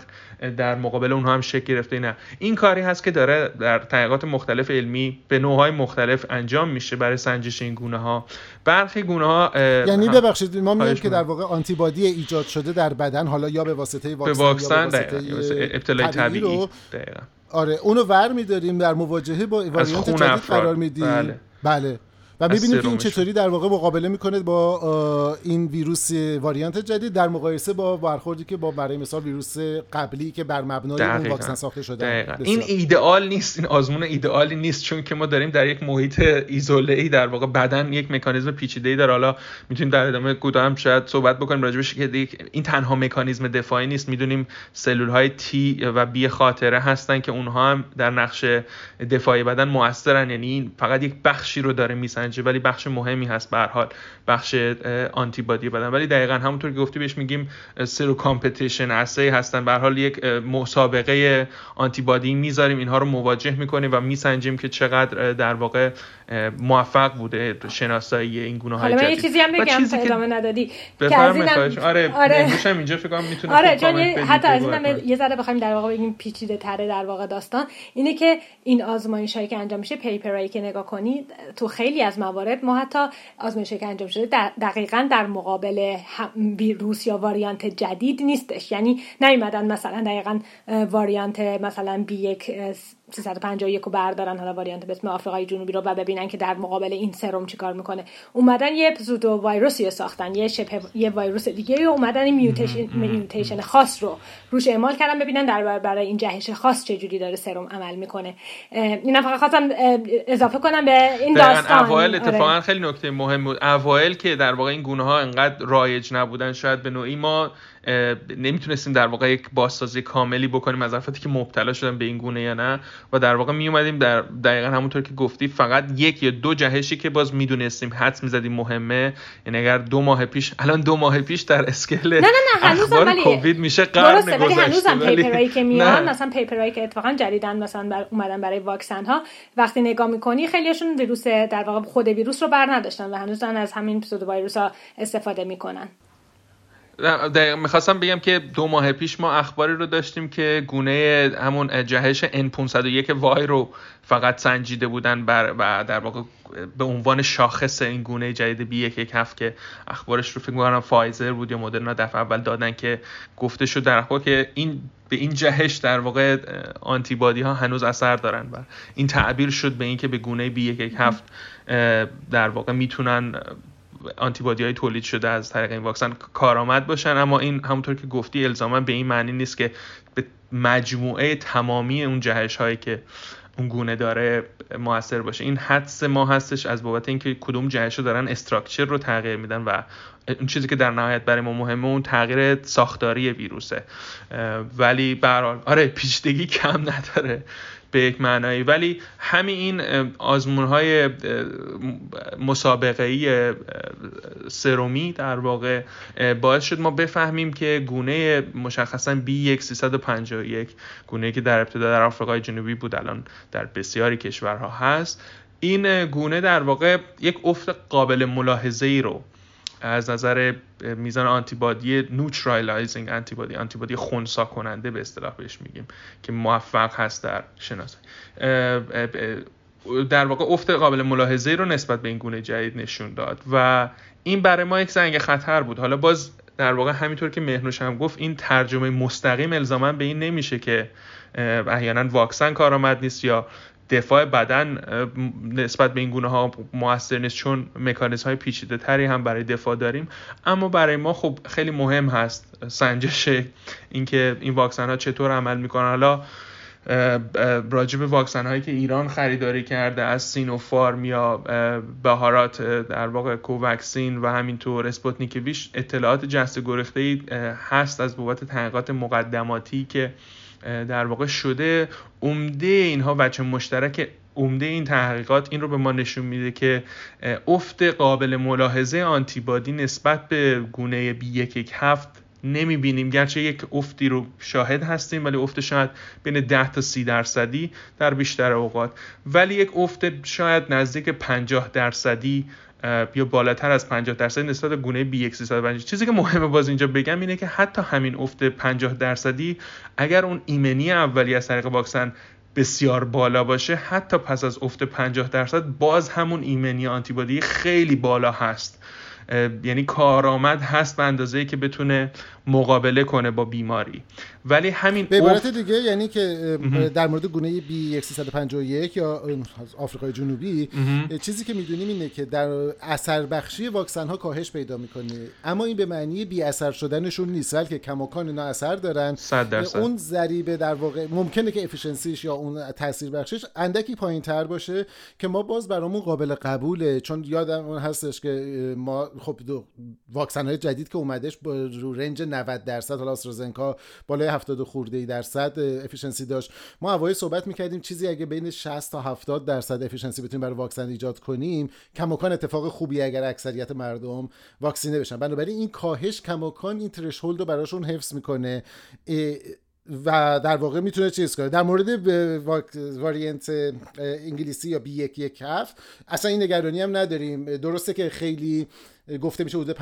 در مقابل اونها هم شکل گرفته. نه، این کاری هست که داره در تحقیقات مختلف علمی به نوعهای مختلف انجام میشه برای سنجش این گونه ها. برخی گونه ها یعنی ببخشید ما میگیم که در واقع آنتیبادی ایجاد شده در بدن، حالا یا به واسطه واکسن یا ابتلای طبیعی، دقیقاً آره، اونو ور می‌داریم در مواجهه با واریانت جدید قرار میدیم. بله. و می‌بینیم که این چطوری در واقع مقابله می‌کنه با این ویروس واریانت جدید در مقایسه با برخوردی که با برای مثال ویروس قبلی که بر مبنای اون واکسن ساخته شده. این ایدئال نیست، این آزمون ایدئالی نیست، چون که ما داریم در یک محیط ایزوله‌ای در واقع بدن یک مکانیزم پیچیده‌ای داره. حالا می‌تونیم در ادامه کوتاه شاید صحبت بکنیم راجبش که این تنها مکانیزم دفاعی نیست. می‌دونیم سلول‌های تی و بی خاطره هستن که اونها هم در نقش دفاعی بدن موثرن، یعنی فقط یک بخشی رو داره میسن، ولی بخش مهمی هست به هر حال، بخش آنتیبادی بدن. ولی دقیقاً همونطور که گفتی بهش میگیم سرو کامپتیشن اسی هستن، به هر حال یک مسابقه آنتیبادی میذاریم، اینها رو مواجه میکنیم و میسنجیم که چقدر در واقع موفق بوده شناسایی این گونه های جدید. حالا من یه چیزی هم بگم تا ادامه ندادی که از اینم آره میشم اینجا فکر کنم میتونه حتی از اینم یه ذره بخوایم در واقع بگیم پیچیده تره در واقع داستان اینه که این آزمایشایی که انجام میشه، پیپرایی که نگاه کنید تو خیلی از موارد ما حتی آزمایشی که انجام شده دقیقاً در مقابل ویروس یا واریانت جدید نیستش، یعنی نیومدن مثلا دقیقاً واریانت مثلا B.1.351 رو بردارن، حالا واریانت به اسم آفریقای جنوبی رو، و ببینن که در مقابل این سرم چیکار میکنه. اومدن یه پزودو ویروسی ساختن، یه ویروس دیگه، اومدن این میوتیشن خاص رو روش اعمال کردن، ببینن در برای این جهش خاص چه جوری داره سرم عمل میکنه. اینا فقط خواستم اضافه کنم به این داستان. اوایل اتفاقا آره. خیلی نکته مهم بود، اوایل که در واقع این گونه ها انقدر رایج نبودن، شاید به نوعی ما نمیتونستیم در واقع یک بازسازی کاملی بکنیم از افرادی که مبتلا شدن به این گونه یا نه، و در واقع می اومدیم در دقیقاً همونطور که گفتی فقط یک یا دو جهشی که باز میدونستیم حدس میزدیم مهمه، یعنی اگر 2 ماه پیش الان 2 ماه پیش در اسکیل اخبار کووید میشه قرن گذشته، ولی هنوزم پیپرایی که میان مثلا پیپرایی که اتفاقا جدیدن مثلا اومدن برای واکسن ها، وقتی نگاه میکنی خیلیشون ویروس در واقع خود ویروس رو بر نداشتن و هنوز از همین پسودو ویروس ها استفاده میکنن. میخواستم بگم که 2 ماه پیش ما اخباری رو داشتیم که گونه همون جهش N501Y رو فقط سنجیده بودن و در واقع به عنوان شاخص این گونه جدید B1.1.7 که اخبارش رو فکر می‌کنم فایزر بود یا مدرنا دفعه اول دادن، که گفته شد در اخبار که این به این جهش در واقع آنتیبادی ها هنوز اثر دارن و این تعبیر شد به این که به گونه B1.1.7 در واقع میتونن آنتیبادی‌های تولید شده از طریق این واکسن کارآمد باشن. اما این همونطور که گفتی الزاما به این معنی نیست که به مجموعه تمامی اون جهش‌هایی که اون گونه داره موثر باشه. این حدس ما هستش از بابت اینکه کدوم جهش‌ها دارن استراکچر رو تغییر میدن و اون چیزی که در نهایت برای ما مهمه اون تغییر ساختاری ویروسه. ولی به هر حال آره پیچیدگی کم نداره به یک معنایی، ولی همین این آزمون‌های مسابقه‌ای سرومی در واقع باعث شد ما بفهمیم که گونه مشخصاً B.1.351 گونه‌ای که در ابتدا در آفریقای جنوبی بود الان در بسیاری کشورها هست، این گونه در واقع یک افت قابل ملاحظه‌ای رو از نظر میزان آنتیبادی نوترالایزینگ آنتیبادی خنثی کننده به اصطلاح بهش میگیم که موفق هست در شناسایی، در واقع افت قابل ملاحظه‌ای رو نسبت به این گونه جدید نشون داد و این برای ما یک زنگ خطر بود. حالا باز در واقع همینطور که مهنوش هم گفت این ترجمه مستقیم الزاما به این نمیشه که احیانا واکسن کارآمد نیست یا دفاع بدن نسبت به این گونه ها مؤثر نیست، چون مکانیزم های پیچیده تری هم برای دفاع داریم. اما برای ما خب خیلی مهم هست سنجش اینکه این واکسن ها چطور عمل میکنن. حالا راجب واکسن هایی که ایران خریداری کرده از سینوفارم یا بهارات در واقع کوواکسین و همینطور اسپوتنیک ویش، اطلاعات جست گریخته‌ای هست از بابت تحقیقات مقدماتی که در واقع شده. عمده اینها بچه مشترک، عمده این تحقیقات این رو به ما نشون میده که افت قابل ملاحظه آنتیبادی نسبت به گونه B.1.1.7 نمیبینیم، گرچه یک افتی رو شاهد هستیم ولی افت شاید بین 10% تا 30% در بیشتر اوقات، ولی یک افت شاید نزدیک 50% یا بالاتر از 50% نسبت به گونه B.1.351. چیزی که مهمه باز اینجا بگم اینه که حتی همین افت 50% اگر اون ایمنی اولیه از طریق واکسن بسیار بالا باشه، حتی پس از افت 50% باز همون ایمنی آنتیبادی خیلی بالا هست، یعنی کارآمد هست به اندازه‌ای که بتونه مقابله کنه با بیماری. ولی همین به عبارت دیگه یعنی که در مورد گونه B.1.351 یا آفریقای جنوبی چیزی که میدونیم اینه که در اثر بخشی واکسن ها کاهش پیدا میکنه، اما این به معنی بی اثر شدنشون نیست، بلکه کماکان اینا اثر دارن. اون ضریب در واقع ممکنه که افیشنسیش یا اون تاثیر بخشش اندکی پایین‌تر باشه که ما باز برامون قابل قبوله، چون یادمون هستش که ما خب واکسن های جدید که اومدش رو رنج 90%، حالا آسترازنکا بالای 70% افیشنسی داشت. ما اوایل صحبت میکردیم چیزی اگه بین 60% تا 70% افیشنسی بتونیم برای واکسن ایجاد کنیم، کماکان اتفاق خوبی اگر اکثریت مردم واکسینه بشن. بنابراین این کاهش کماکان این ترشهولد رو براشون حفظ میکنه و در واقع میتونه چیز کنه. در مورد واریانت انگلیسی یا B.1.1.7 اصلا این نگرانی هم نداریم. درسته که خیلی گفته میشه حدود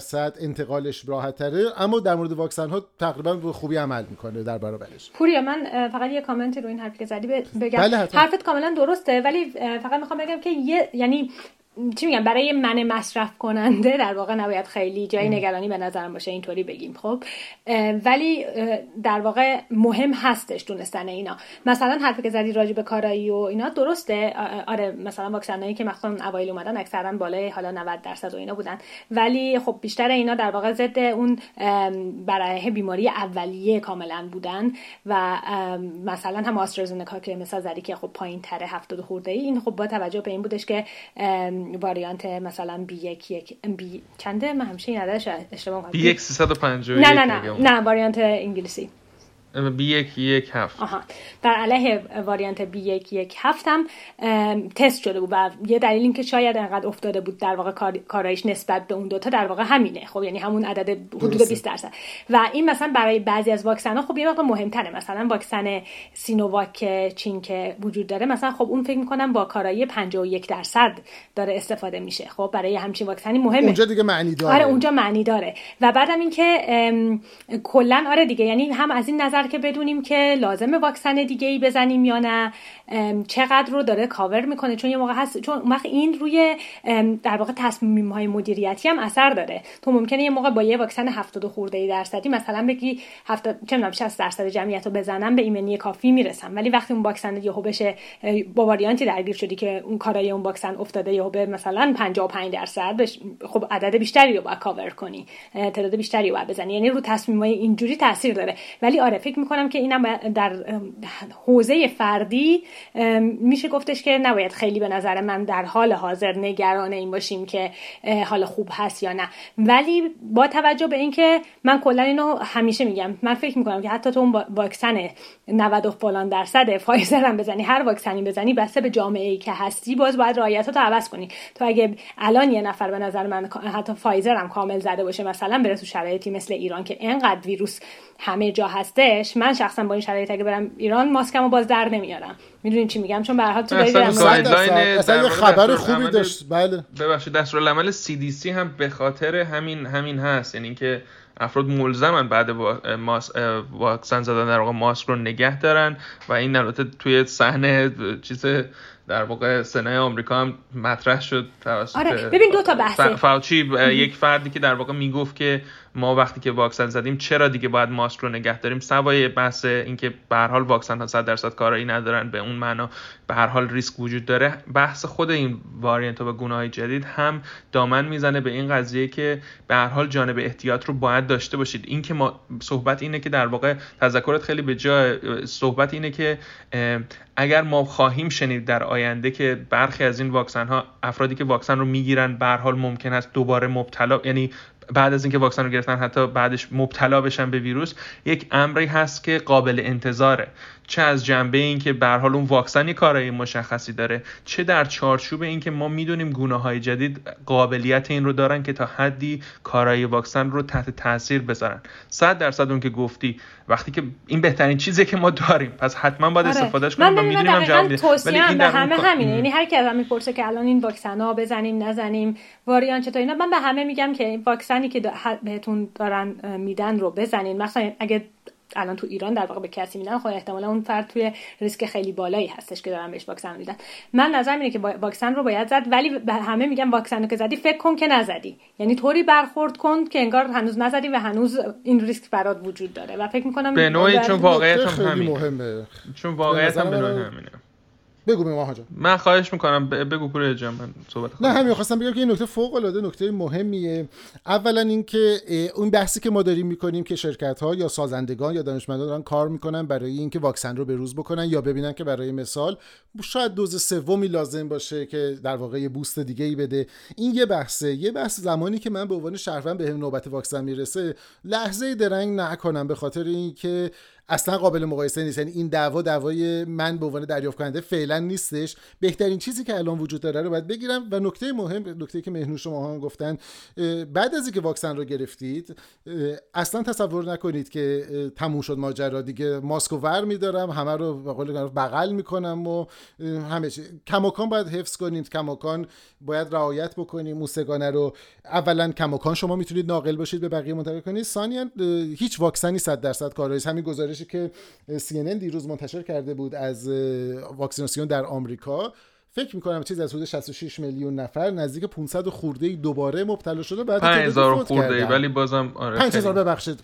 50% انتقالش راحت تره، اما در مورد واکسن ها تقریبا خوبی عمل میکنه در برابرش. پوریا، من فقط یه کامنتی رو این حرفی که زدی بگم. بله، حرفت کاملا درسته، ولی فقط میخوام بگم که یعنی چی میگم، برای من مصرف کننده در واقع نباید خیلی جای نگرانی به نظرم باشه، اینطوری بگیم. خب ولی در واقع مهم هستش دونستن اینا. مثلا حرفی که زدی راجع به کارایی و اینا درسته، آره مثلا واکسنایی که مثلا اوایل اومدن اکثرا بالای حالا 90% و اینا بودن، ولی خب بیشتر اینا در واقع ضد اون برای بیماری اولیه کاملا بودن و مثلا هم آسترازنکا که مثلا زدی که خب پایین‌تر 70% این خب با توجه به این بودش که واریانت مثلا B.1.1 چنده؟ من همیشه این عددش اشتباه می‌کنم. B.1.351. نه واریانت انگلیسی B.1.1.7 در علیه واریانت B.1.1.7 هم تست شده بود و یه دلیل این که شاید انقدر افتاده بود در واقع کارایش نسبت به اون دوتا در واقع همینه. خب یعنی همون عدد حدود 20% و این مثلا برای بعضی از واکسن ها خب یه وقت مهمتره. مثلا واکسن سینوواک چین که وجود داره مثلا خب اون فکر میکنم با کارایی 51% داره استفاده میشه. خب برای همچین واکسنی مهمه، اونجا دیگه معنی داره. آره اونجا معنی داره. و بعدم این که کلا آره دیگه، یعنی هم از این نظر که بدونیم که لازمه واکسن دیگه ای بزنیم یا نه، چقدر رو داره کاور میکنه، چون یه موقع هست چون وقت این روی در واقع تصمیم های مدیریتی هم اثر داره. تو ممکنه یه موقع با یه واکسن 70% مثلا بگی 60% جمعیت رو بزنم به ایمنی کافی میرسم، ولی وقتی اون واکسن یهو بشه با واریانتی درگیر شدی که اون کارای اون واکسن افتاده یهو به مثلا 55% خب عدد بیشتری رو باید کاور کنی، تعداد بیشتری رو باید بزنی، یعنی رو تصمیم های اینجوری تاثیر داره. ولی آره فکر میکنم که اینم در حوزه فردی میشه گفتش که نباید خیلی به نظر من در حال حاضر نگران این باشیم که حال خوب هست یا نه، ولی با توجه به اینکه من کلا اینو همیشه میگم، من فکر میکنم که حتی تو اون واکسن 90% فایزر هم بزنی، هر واکسنی بزنی، بسته به جامعه‌ای که هستی باز باید رعایتاتو عوض کنی. تو اگه الان یه نفر به نظر من حتی فایزر هم کامل زده باشه مثلا برسه تو شرایطی مثل ایران که اینقدر ویروس همه جا هستش، من شخصا با این شرایط اگه برم ایران ماسکمو باز در نمیارم. میدونین چی میگم؟ چون به هر حال تو دیدم اصلا خبر خوبی داشت. بله ببخشید، دستورالعمل CDC هم به خاطر همین هست، یعنی اینکه افراد ملزمن بعد واکسن زدن در واقع ماسک رو نگه دارن و این البته توی صحنه چیز در واقع سنای آمریکا هم مطرح شد توسط آره. ببین دو تا بحثه. فاوچی یک فردی که در واقع میگفت که ما وقتی که واکسن زدیم چرا دیگه باید ماسک رو نگه داریم، سوای بحث اینکه به هر حال واکسن ها 100% کارایی ندارن به اون اون معنا به هر حال ریسک وجود داره. بحث خود این واریانت ها و گونه‌های جدید هم دامن میزنه به این قضیه که به هر حال جانب احتیاط رو باید داشته باشید. این که ما صحبت اینه که در واقع تذکرت خیلی به جای، صحبت اینه که اگر ما خواهیم شنید در آینده که برخی از این واکسن ها افرادی که واکسن رو میگیرن به هر حال ممکن است دوباره مبتلا، یعنی بعد از اینکه واکسن رو گرفتن حتی بعدش مبتلا بشن به ویروس، یک امری هست که قابل انتظاره، چه از جنبه این که به هر حال اون واکسن یک کارایی مشخصی داره، چه در چارچوب این که ما میدونیم گونه‌های جدید قابلیت این رو دارن که تا حدی کارایی واکسن رو تحت تاثیر بذارن. 100% اون که گفتی وقتی که این بهترین چیزه که ما داریم، پس حتما باید استفادهش کنیم. من میدونم جواب، ولی این به همه همینه، یعنی هر کی ازم میپرسه که الان این واکسن‌ها بزنیم نزنیم، واریان چطور اینا، من به همه میگم که این واکسنی که بهتون دارن میدن رو بزنین، مثلا اگه الان تو ایران در واقع به کسی میدن، خب احتمالا اون فرد توی ریسک خیلی بالایی هستش که دارن بهش واکسن میدن. من نظرم اینه که واکسن رو باید زد، ولی به همه میگم واکسن رو که زدی فکر کن که نزدی، یعنی طوری برخورد کن که انگار هنوز نزدی و هنوز این ریسک برات وجود داره. و فکر میکنم به نوعی چون واقعیتش همینه، چون واقعیتش هم به نوعی همینه. بگو به ماها جان. من خواهش میکنم بگو پوریا جان. من صحبت خواهم. نه همین خواستم بگم که این نکته فوق العاده نکته مهمیه. اولا اینکه اون بحثی که ما داریم میکنیم که شرکت ها یا سازندگان یا دانشمندان دارن کار میکنن برای اینکه واکسن رو به روز بکنن، یا ببینن که برای مثال شاید دوز سومی لازم باشه که در واقع یه بوست دیگه ای بده. این یه بحثه. یه بحث زمانی که من به عنوان شهروند بهم نوبت واکسن میرسه لحظه درنگ نکنم، به خاطر اینکه اصلا قابل مقایسه نیست. یعنی این دعوای من به عنوان دریافت کننده فعلا نیستش. بهترین چیزی که الان وجود داره رو باید بگیرم. و نکته مهم، نکته که مهنوش و ماهان گفتن، بعد از اینکه واکسن رو گرفتید اصلا تصور نکنید که تموم شد ماجرا دیگه، ماسک رو ور می‌دارم، همه رو به قول معروف بغل می‌کنم و همه چی. کماکان باید حفظ کنیم، کماکان باید رعایت بکنیم اون سگانه رو. اولا کماکان شما میتونید ناقل باشید به بقیه منتقل کنید. ثانیا هیچ واکسنی 100% کارایی. همین گزارش که CNN دیروز منتشر کرده بود از واکسیناسیون در آمریکا، فکر می‌کنم چیز از حدود 66 میلیون نفر نزدیک 500 خورده ای دوباره مبتلا شده، بعد 5000 خورده ای، ولی بازم آره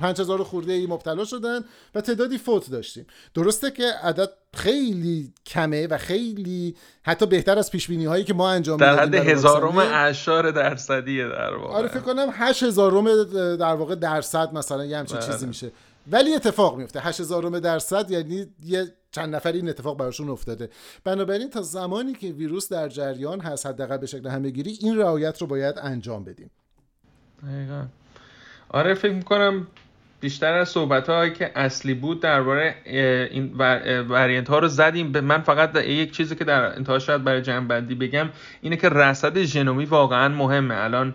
5000 خورده ای مبتلا شدن و تعدادی فوت داشتیم. درسته که عدد خیلی کمه و خیلی حتی بهتر از پیش بینی هایی که ما انجام دادیم، در حد 0.1% در واقع. آره فکر کنم 0.8 در واقع درصد مثلا یه همچین چیزی میشه، ولی اتفاق میفته. 0.8%، یعنی یه چند نفر این اتفاق براشون افتاده. بنابراین تا زمانی که ویروس در جریان هست، حداقل به شکل همه‌گیری این رعایت رو باید انجام بدیم. دقیقاً. آره فکر می‌کنم بیشتر از صحبت‌هایی که اصلی بود درباره این واریانت‌ها رو زدیم. من فقط یک چیزی که در انتها شاید برای جمع‌بندی بگم اینه که رصد ژنومی واقعاً مهمه. الان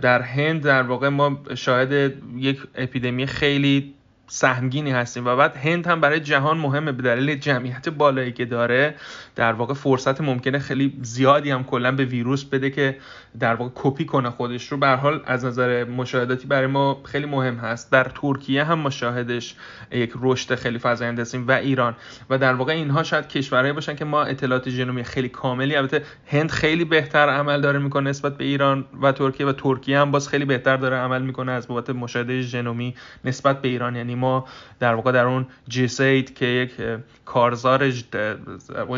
در هند در واقع ما شاهد یک اپیدمی خیلی سهمگینی هستیم و بعد هند هم برای جهان مهمه به دلیل جمعیت بالایی که داره. در واقع فرصت ممکنه خیلی زیادی هم کلا به ویروس بده که در واقع کپی کنه خودش رو. به هر حال از نظر مشاهداتی برای ما خیلی مهم هست. در ترکیه هم ما شاهدش یک رشد خیلی فزاینده هستیم و ایران، و در واقع اینها شاید کشورهایی باشن که ما اطلاعات ژنومی خیلی کاملی، البته هند خیلی بهتر عمل داره میکنه نسبت به ایران و ترکیه، و ترکیه هم باز خیلی بهتر داره عمل میکنه از بابت مشاهده ژنومی نسبت به ایران. یعنی ما در واقع در اون جیسید که یک کارزار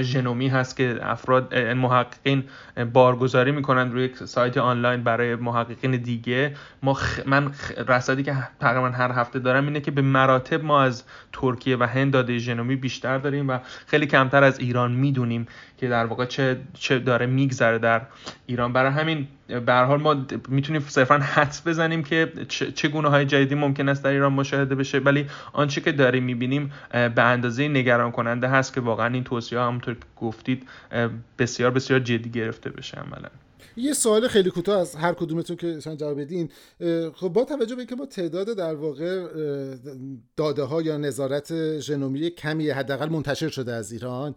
ژنومی هست که افراد محققین بارگذاری میکنن روی یک سایت آنلاین برای محققین دیگه، من رصدی که تقریبا هر هفته دارم اینه که به مراتب ما از ترکیه و هند داده ژنومی بیشتر داریم و خیلی کمتر از ایران میدونیم که در واقع چه داره میگذره در ایران. برای همین به هر حال ما میتونیم صرفا حدس بزنیم که چه گونه های جدیدی ممکن است در ایران مشاهده بشه، ولی آنچه که داریم میبینیم به اندازه نگران کننده هست که واقعا این توصیه همونطور که گفتید بسیار بسیار جدی گرفته بشه. عملا یه سوال خیلی کوتاه از هر کدومتون که شما جواب بدین. خب با توجه به اینکه ما تعداد در واقع داده ها یا نظارت ژنومی کمی حداقل منتشر شده از ایران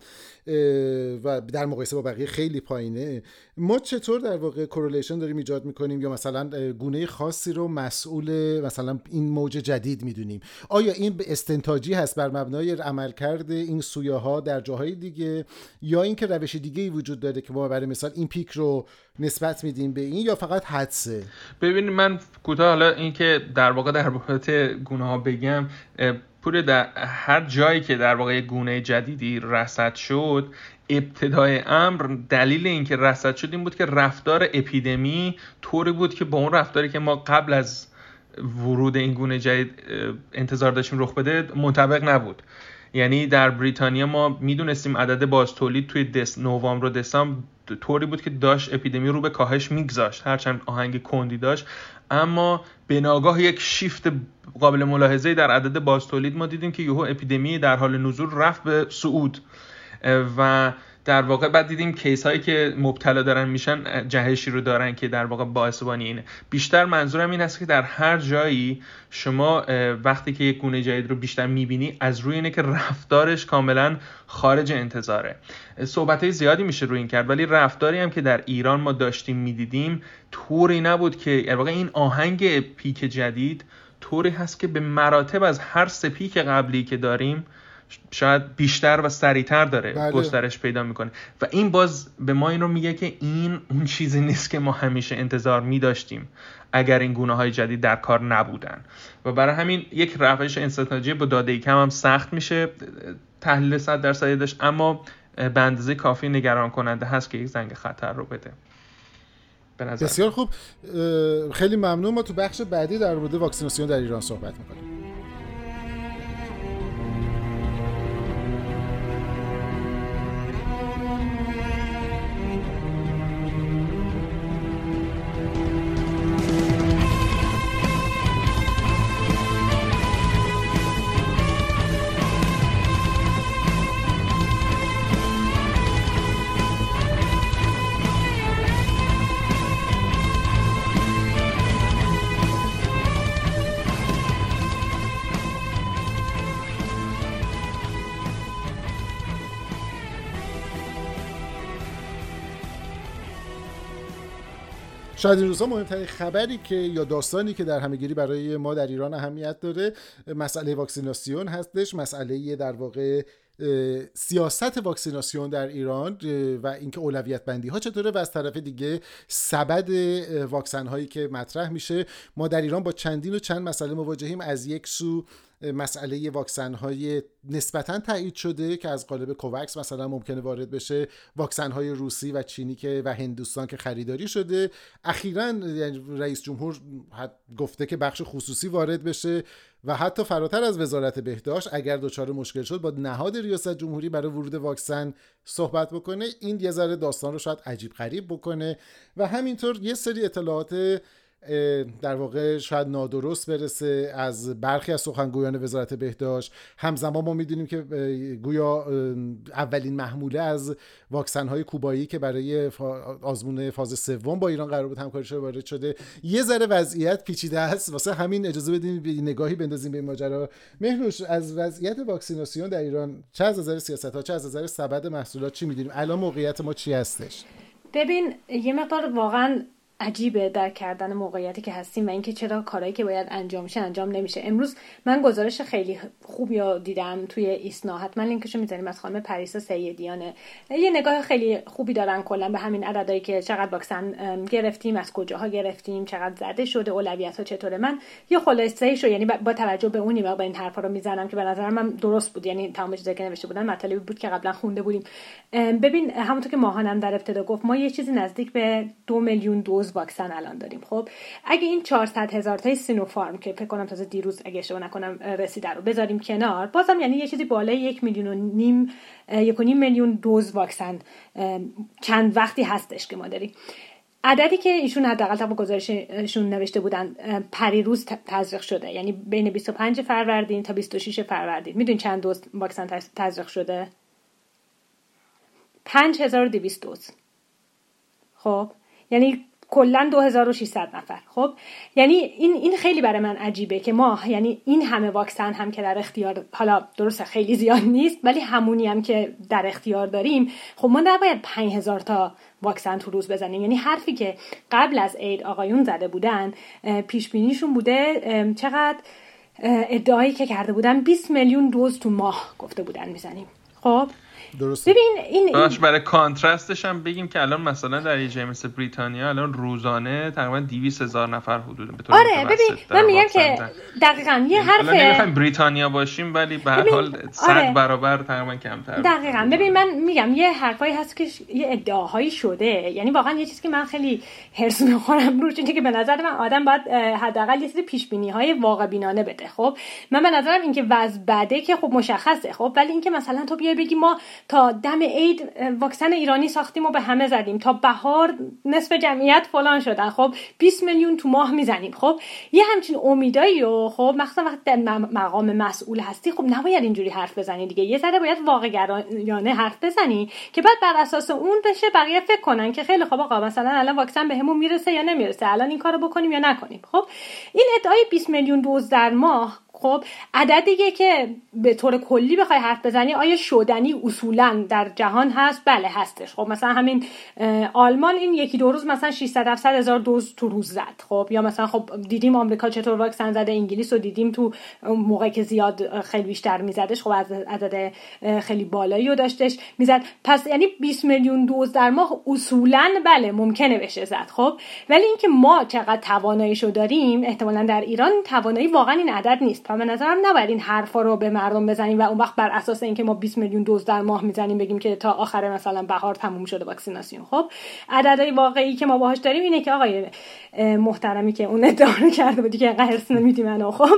و در مقایسه با بقیه خیلی پایینه، ما چطور در واقع کوریلیشن داریم ایجاد میکنیم یا مثلا گونه خاصی رو مسئول مثلا این موج جدید میدونیم؟ آیا این استنتاجی هست بر مبنای عملکرد این سویه ها در جاهای دیگه، یا اینکه روش دیگه ای وجود داره که ما برای مثال این پیک رو نسبت میدیم به این، یا فقط حدسه؟ ببینید من کوتاه حالا این که در واقع در بابت گونه ها بگم، پوره در هر جایی که در واقع گونه جدیدی رصد شد، ابتدای امر دلیل اینکه رصد شد این بود که رفتار اپیدمی طوری بود که با اون رفتاری که ما قبل از ورود این گونه جدید انتظار داشتیم رخ بده منطبق نبود. یعنی در بریتانیا ما میدونستیم عدد بازتولید توی نوامبر و دسامبر طوری بود که داشت اپیدمی رو به کاهش میگذاشت، هرچند آهنگ کندی داشت، اما به ناگاه یک شیفت قابل ملاحظه‌ای در عدد بازتولید ما دیدیم که یهو اپیدمی در حال نزول رفت به صعود و در واقع بعد دیدیم کیس هایی که مبتلا دارن میشن جهشی رو دارن که در واقع باعث بانی اینه. بیشتر منظورم این هست که در هر جایی شما وقتی که یک گونه جدید رو بیشتر میبینی از روی اینه که رفتارش کاملا خارج انتظاره. صحبت های زیادی میشه روی این کرد، ولی رفتاری هم که در ایران ما داشتیم میدیدیم طوری نبود که در واقع این آهنگ پیک جدید طوری هست که به مراتب از هر سه پیک قبلی که داریم شاید بیشتر و سریعتر داره گسترش پیدا میکنه و این باز به ما این رو میگه که این اون چیزی نیست که ما همیشه انتظار میداشتیم اگر این گونه های جدید در کار نبودن. و برای همین یک روش استراتژی با داده کم هم سخت میشه تحلیل 100% داشت، اما به اندازه کافی نگران کننده هست که یک زنگ خطر رو بده. بسیار خوب، خیلی ممنون. ما تو بخش بعدی در مورد واکسیناسیون در ایران صحبت میکنیم. شاید این روزا مهمترین خبری که یا داستانی که در همه‌گیری برای ما در ایران اهمیت داره مسئله واکسیناسیون هستش، مسئله در واقع سیاست واکسیناسیون در ایران و اینکه اولویت بندی ها چطوره و از طرف دیگه سبد واکسن هایی که مطرح میشه. ما در ایران با چندین و چند مسئله مواجهیم. از یک سو مسئله واکسن های نسبتاً تایید شده که از قالب کوواکس مثلا ممکنه وارد بشه، واکسن های روسی و چینی که و هندوستان که خریداری شده، اخیراً رئیس جمهور گفته که بخش خصوصی وارد بشه و حتی فراتر از وزارت بهداشت اگر دچار مشکل شد با نهاد ریاست جمهوری برای ورود واکسن صحبت بکنه. این یه ذره داستان رو شاید عجیب غریب بکنه و همینطور یه سری اطلاعات در واقع شاید نادرست برسه از برخی از سخنگویان وزارت بهداشت. همزمان ما میدونیم که گویا اولین محموله از واکسن‌های کوبایی که برای آزمون فاز سوم با ایران قرار بود همکاریش وارد شده. یه ذره وضعیت پیچیده است، واسه همین اجازه بدین نگاهی بندازیم به این ماجرا. مهنوش، از وضعیت واکسیناسیون در ایران چه از نظر سیاست‌ها چه از نظر سبد محصولات چی میدونیم؟ الان موقعیت ما چی هستش؟ ببین، یه مقدار واقعاً عجیبه در کردن موقعیتی که هستیم و اینکه چرا کارهایی که باید انجام میشه انجام نمیشه. امروز من گزارش خیلی خوبی دیدم توی ایسنا، حتما لینکشو میذاریم، از خانم پریسا سیدیانه. یه نگاه خیلی خوبی دارن کلا به همین عددایی که چقدر واکسن گرفتیم، از کجاها گرفتیم، چقدر زده شده، اولویت‌ها چطوره. من یه خلاصه‌ایشو یعنی با توجه به اونی با این حرفا رو میزنم که به نظر من درست بود، یعنی تمام چیزایی که نوشته بودن مطالبی بود که قبلا خونده بودیم. ببین، همونطور که ماهانم در ابتدا گفت، ما یه چیزی نزدیک به 2 میلیون دوز واکسن الان داریم. خب اگه این 400,000 تای سینوفارم که فکر کنم تازه دیروز اگه اشتباه نکنم رسیده رو بذاریم کنار، بازم یعنی یه چیزی بالای 1.5 میلیون دوز واکسن چند وقتی هستش که ما داریم. عددی که ایشون حداقل تا گزارششون نوشته بودن پریروز تزریق شده، یعنی بین 25 فروردین تا 26 فروردین. میدونین چند دوز واکسن تزریق شده؟ 5200 دوز. خب یعنی کلا 2600 نفر. خب یعنی این خیلی برای من عجیبه که ما یعنی این همه واکسن هم که در اختیار، حالا درسته خیلی زیاد نیست ولی همونی هم که در اختیار داریم، خب ما نباید 5000 تا واکسن تو روز بزنیم. یعنی حرفی که قبل از عید آقایون زده بودن، پیش بینیشون بوده چقدر، ادعایی که کرده بودن 20 میلیون دوز تو ماه گفته بودن میزنیم. خب درسته. ببین این برای کانترستش هم بگیم که الان مثلا در یه جایی مثل بریتانیا الان روزانه تقریبا 200,000 نفر حدود به طور متوسط. آره ببین من میگم که دقیقاً یه حرف نمیخوایم بریتانیا باشیم ولی به هر حال 100 برابر تقریبا کمتر. دقیقاً ببین من میگم یه حرفایی هست که یه ادعاهایی شده، یعنی واقعاً یه چیزی که من خیلی حرص می‌خورم روش اینه که به نظر من آدم باید حداقل یه سری پیش‌بینی‌های واقع‌بینانه بده. خب من به نظرم این که وضع بده که خب مشخصه، خب ولی اینکه مثلا تو بیای بگی ما تا دم عید واکسن ایرانی ساختیم و به همه زدیم، تا بهار نصف جمعیت فلان شدن، خب 20 میلیون تو ماه میزنیم، خب یه همچین امیدایی رو خب مخصوصا وقتی در مقام مسئول هستی خب نباید اینجوری حرف بزنی دیگه. یه ذره باید واقع‌گرایانه حرف بزنی که بعد بر اساس اون بشه بقیه فکر کنن که خیلی خب آقا مثلا الان واکسن بهمون میرسه یا نمیرسه، الان این کارو بکنیم یا نکنیم. خب این ادعای 20 میلیون دوز در ماه خب عددیه که به طور کلی بخوای حرف بزنی آیا شدنی اصولا در جهان هست؟ بله هستش. خب مثلا همین آلمان این یکی دو روز مثلا 600-700,000 دوز تو روز زد. خب یا مثلا خب دیدیم آمریکا چطور واکسن زده، انگلیس رو دیدیم تو موقعی که زیاد خیلی بیشتر میزدش خب از عدد خیلی بالایی رو داشتش میزد. پس یعنی 20 میلیون دوز در ماه اصولا بله ممکنه بشه زد. خب ولی اینکه ما چقدر تواناییشو داریم احتمالاً در ایران توانایی واقعا این عدد نیست. من به نظرم نباید این حرفا رو به مردم بزنیم و اون وقت بر اساس اینکه ما 20 میلیون دوز در ماه میزنیم بگیم که تا آخر مثلا بهار تموم شده واکسیناسیون. خب عددهای واقعی که ما باهاش داریم اینه که آقای محترمی که اون ادعا رو کرده بودی که انقدر حرص نمیدی منو، خب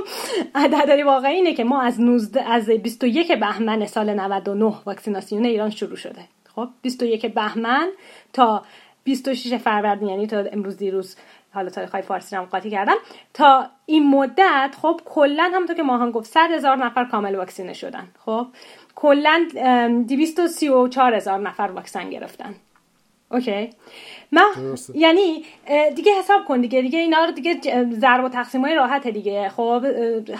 عددهای واقعی اینه که ما از 21 بهمن سال 99 واکسیناسیون ایران شروع شده. خب 21 بهمن تا 26 فروردین یعنی تا امروز دیروز، حالا تاریخ‌های فارسی رو هم قاطی کردم، تا این مدت خب کلا همونطور که ماهان گفت 100,000 نفر کامل واکسینه شدن. خب کلا 234,000 نفر واکسن گرفتن. اوکی ما درسته. یعنی دیگه حساب کن دیگه اینا رو دیگه ضرب و تقسیمای راحته دیگه. خب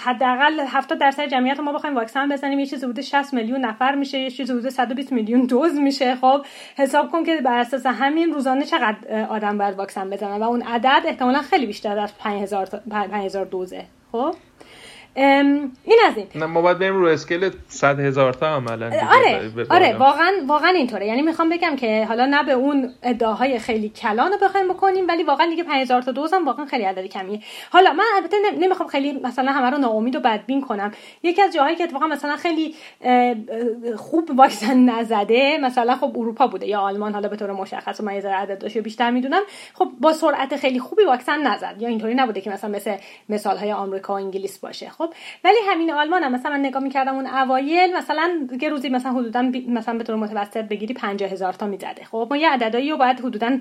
حداقل 70% جمعیت ما بخوایم واکسن بزنیم یه چیزی حدود 60 میلیون نفر میشه، یه چیزی حدود 120 میلیون دوز میشه. خب حساب کن که بر اساس همین روزانه چقدر آدم باید واکسن بزنه و اون عدد احتمالاً خیلی بیشتر از 5000 دوزه. خب این از این. نه ما باید بریم رو اسکیل 100,000 تا عملا. آره واقعا اینطوره. یعنی میخوام بگم که حالا نه به اون ادعاهای خیلی کلان رو بخوایم بکنیم ولی واقعا دیگه 5000 تا دوز هم واقعا خیلی عدد کمیه. حالا من البته نمیخوام خیلی مثلا همه رو ناامید و بدبین کنم. یکی از جاهایی که اتفاقا مثلا خیلی خوب واکسن نزده مثلا خب اروپا بوده یا آلمان، حالا به طور مشخص من یه ذره عددش بیشتر میدونم، خب با سرعت خیلی خوبی واکسن نزد یا اینطوری نبوده که مثلا مثل مثالهای آمریکا و انگلیس باشه. خب ولی همین آلمان هم مثلا من نگاه می‌کردم اون اوایل مثلا یه روزی مثلا حدوداً مثلا به طور متوسط بگیری 50,000 تا میزده. خب ما یه عددایی رو باید حدوداً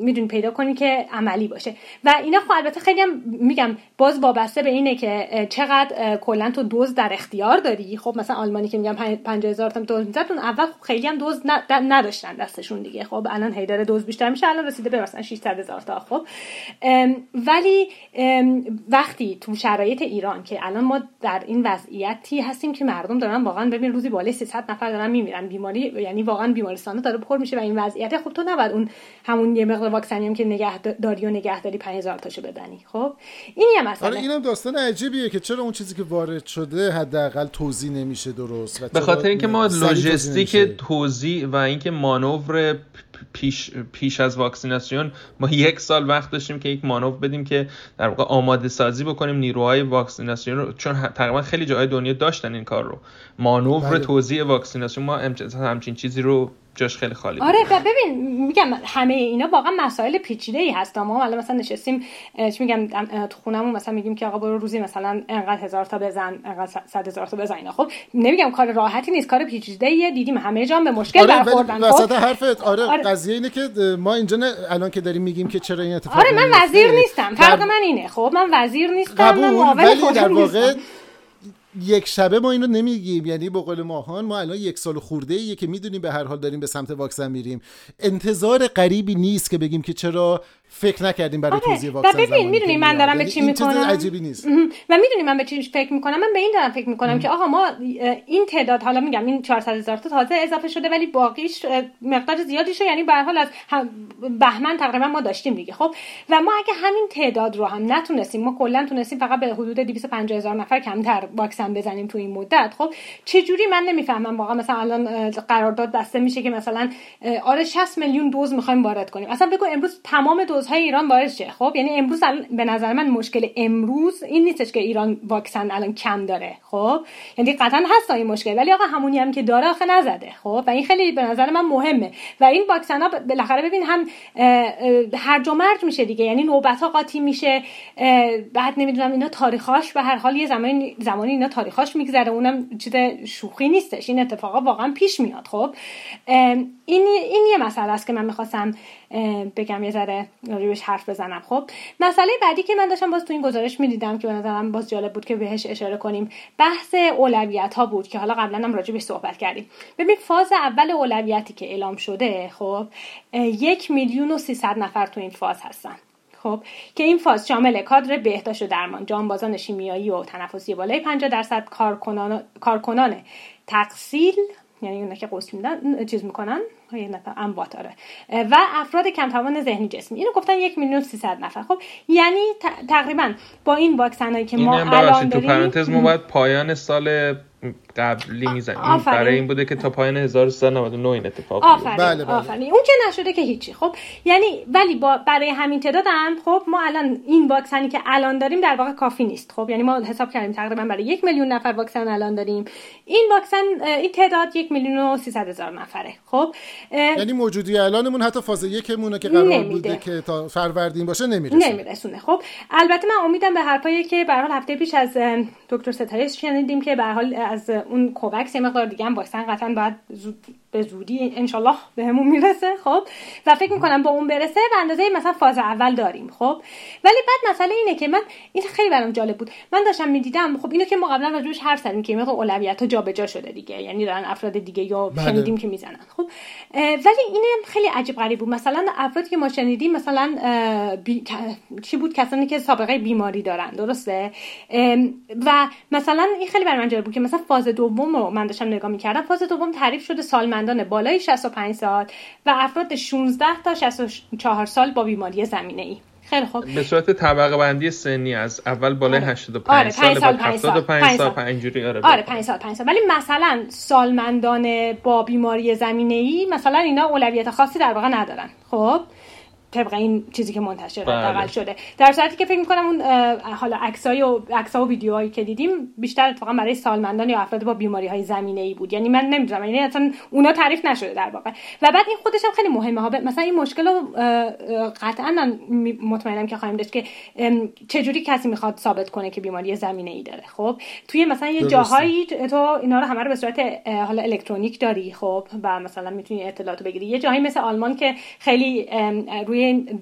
میدونی پیدا کنی که عملی باشه و اینا. خب البته خیلی هم میگم باز وابسته به اینه که چقدر کلا تو دوز در اختیار داری. خب مثلا آلمانی که میگم 50,000 تا دوز میزد اون اول خب خیلی هم دوز نداشتن دستشون دیگه. خب الان هیدار دوز بیشتر میشه، الان رسیده به مثلا 600,000 تا. خب ولی وقتی تو شرایط ایران که الان ما در این وضعیتی هستیم که مردم دارن واقعا ببین روزی بالای 300 نفر دارن میمیرن، بیماری یعنی واقعا بیمارستانا داره پر میشه و این وضعیت خب تو نباید اون همون یه مقدار واکسنی هم که نگهداری 5000 تاشو بزنی. خب این یه مسئله. آره اینم داستان عجیبیه که چرا اون چیزی که وارد شده حداقل توزیع نمیشه درست، به خاطر اینکه ما لوجستیک توزیع و اینکه مانور پیش از واکسیناسیون ما یک سال وقت داشتیم که یک مانور بدیم که در واقع آماده سازی بکنیم نیروهای واکسیناسیون رو، چون تقریبا خیلی جای دنیا داشتن این کار رو، مانور توزیع واکسیناسیون. ما همچین چیزی رو جاش خیلی خالی. آره ببین میگم همه اینا واقعا مسائل پیچیده‌ای هست. ما الان مثلا نشستیم چی میگم تو خونمون مثلا میگیم که آقا برو روزی مثلا انقدر 1000 تا بزن، انقدر 100,000 تا بزن. خب نمیگم کار راحتی نیست، کار پیچیده‌ایه، دیدیم همه جا به مشکل برخوردن. آره وسط حرفت آره قضیه اینه که ما اینجا الان که داریم میگیم که چرا این اتفاق. آره من وزیر نیستم، فرق من اینه. خب من وزیر نیستم، من معاون خودم. یک شبه ما اینو نمیگیم، یعنی به قول ماهان ما الان یک سال خورده ایه که میدونیم به هر حال داریم به سمت واکسن میریم، انتظار قریبی نیست که بگیم که چرا فکر نکردیم برای توزیع واکسن. و ببین میدونی من دارم به چی میکنم؟ عجیبی نیست. و میدونی من به چی فکر میکنم؟ من به این دارم فکر میکنم که آها ما این تعداد، حالا میگم این 400,000 تا تازه اضافه شده ولی باقیش مقدار زیادیشه، یعنی به هر حال از بهمن تقریبا ما داشتیم دیگه. خب و ما اگه همین تعداد رو هم نتونستیم، ما کلا تونستیم فقط به حدود 250,000 نفر کمتر واکسن بزنیم تو این مدت. خب چه جوری من نمیفهمم واقعا مثلا الان قرارداد بسته میشه که مثلا آره 60 میلیون دوز میخوایم وارد کنیم، اصلا بگو امروز تمام دوزهای ایران باعث چه. خب یعنی امروز به نظر من مشکل امروز این نیستش که ایران واکسن الان کم داره، خب یعنی قطعا هست این مشکل، ولی آقا همونی هم که داره آخه نزده. خب و این خیلی به نظر من مهمه و این واکسن ها بالاخره ببین هم هرج و مرج میشه دیگه، یعنی نوبت ها قاطی میشه، بعد نمیدونم اینا تاریخاش به هر حال یه زمانی اینا تاریخاش میگذره، اونم چیز شوخی نیستش، این اتفاقا واقعا پیش میاد. خب این یه مسئله است که من می‌خواستم بگم یه ذره روش حرف بزنم. خب مسئله بعدی که من داشتم باز تو این گزارش می‌دیدم که به نظرم باز جالب بود که بهش اشاره کنیم، بحث اولویت‌ها بود که حالا قبلا هم راجع بهش صحبت کردیم. ببین فاز اول اولویتی که اعلام شده، خب 1,300,000 نفر تو این فاز هستن. خب که این فاز شامل کادر بهداشت و درمان، جانبازان شیمیایی و تنفسی بالای 50%، کارکنان تغذیه یعنی اونا که قسم میدن چیز میکنن یه نفر انباتاره، و افراد کم توان ذهنی جسمی. اینو گفتن 1,300,000 نفر. خب یعنی تقریبا با این واکسنایی که ما الان داریم، تو پرانتز ما باید پایان سال قبلی میزنیم، برای این بوده که تا پایان 1399 این اتفاق بیفته. آفرین. اون که نشده که هیچی. خب یعنی ولی برای همین تعدادم هم خب ما الان این واکسنی که الان داریم در واقع کافی نیست. خب یعنی ما حساب کردیم تقریبا برای 1,000,000 نفر واکسن الان داریم، این واکسن این تعداد 1,300,000 نفره. خب یعنی موجودی الانمون حتی فاز یکمونه که قرار بوده که تا فروردین باشه نمیرسونه. خب البته من امیدم به حرفایی که به هر حال هفته پیش از دکتر ستایش شنیدیم که به هر حال از اون کوواکس یه مقدار دیگه هم واکسن قطعا باید به زودی انشالله به همون میرسه. خب و فکر میکنم با اون برسه به اندازه مثلا فاز اول داریم. خب ولی بعد مسئله اینه که من این خیلی برام جالب بود، من داشتم میدیدم خب اینو که ما قبلا راجعش حرف زدیم که مقدار اولویت‌ها جابجا شده دیگه، یعنی دارن افراد دیگه یا شنیدیم که میزنن. خب ولی اینم خیلی عجیب غریب بود، مثلا افرادی که ما شنیدیم مثلا چی بود، کسانی که سابقه بیماری دارن، درسته، و مثلا این خیلی برام جالب بود که مثلا فاز دوم رو من داشتم نگاه می‌کردم، فاز دوم تعریف شده سالمندان بالای 65 سال و افراد 16 تا 64 سال با بیماری زمینه‌ای. خیلی خوب به صورت طبقه بندی سنی از اول بالای 85 سال تا 75 سال اینجوری. آره 5 سال 5 سال. ولی مثلا سالمندان با بیماری زمینه‌ای مثلا اینا اولویت خاصی در واقع ندارن. خب طبق این چیزی که منتشر حداقل شده، در صورتی که فکر می‌کنم اون حالا عکس‌ها و ویدیوهایی که دیدیم بیشتر اتفاقا برای سالمندان یا افراد با بیماری‌های زمینه‌ای بود، یعنی من نمی‌دونم، یعنی اصلا اونا تعریف نشده در واقع. و بعد این خودش هم خیلی مهمه ها، مثلا این مشکل رو قطعاً من مطمئنم که خواهیم داشت که چجوری کسی می‌خواد ثابت کنه که بیماری زمینه‌ای داره. خب توی مثلا یه جاهایی تو اینا رو همه رو به صورت حالا الکترونیک داری، خب و مثلا می‌تونی اطلاعاتو بگیری. یه جایی مثل آلمان که خیلی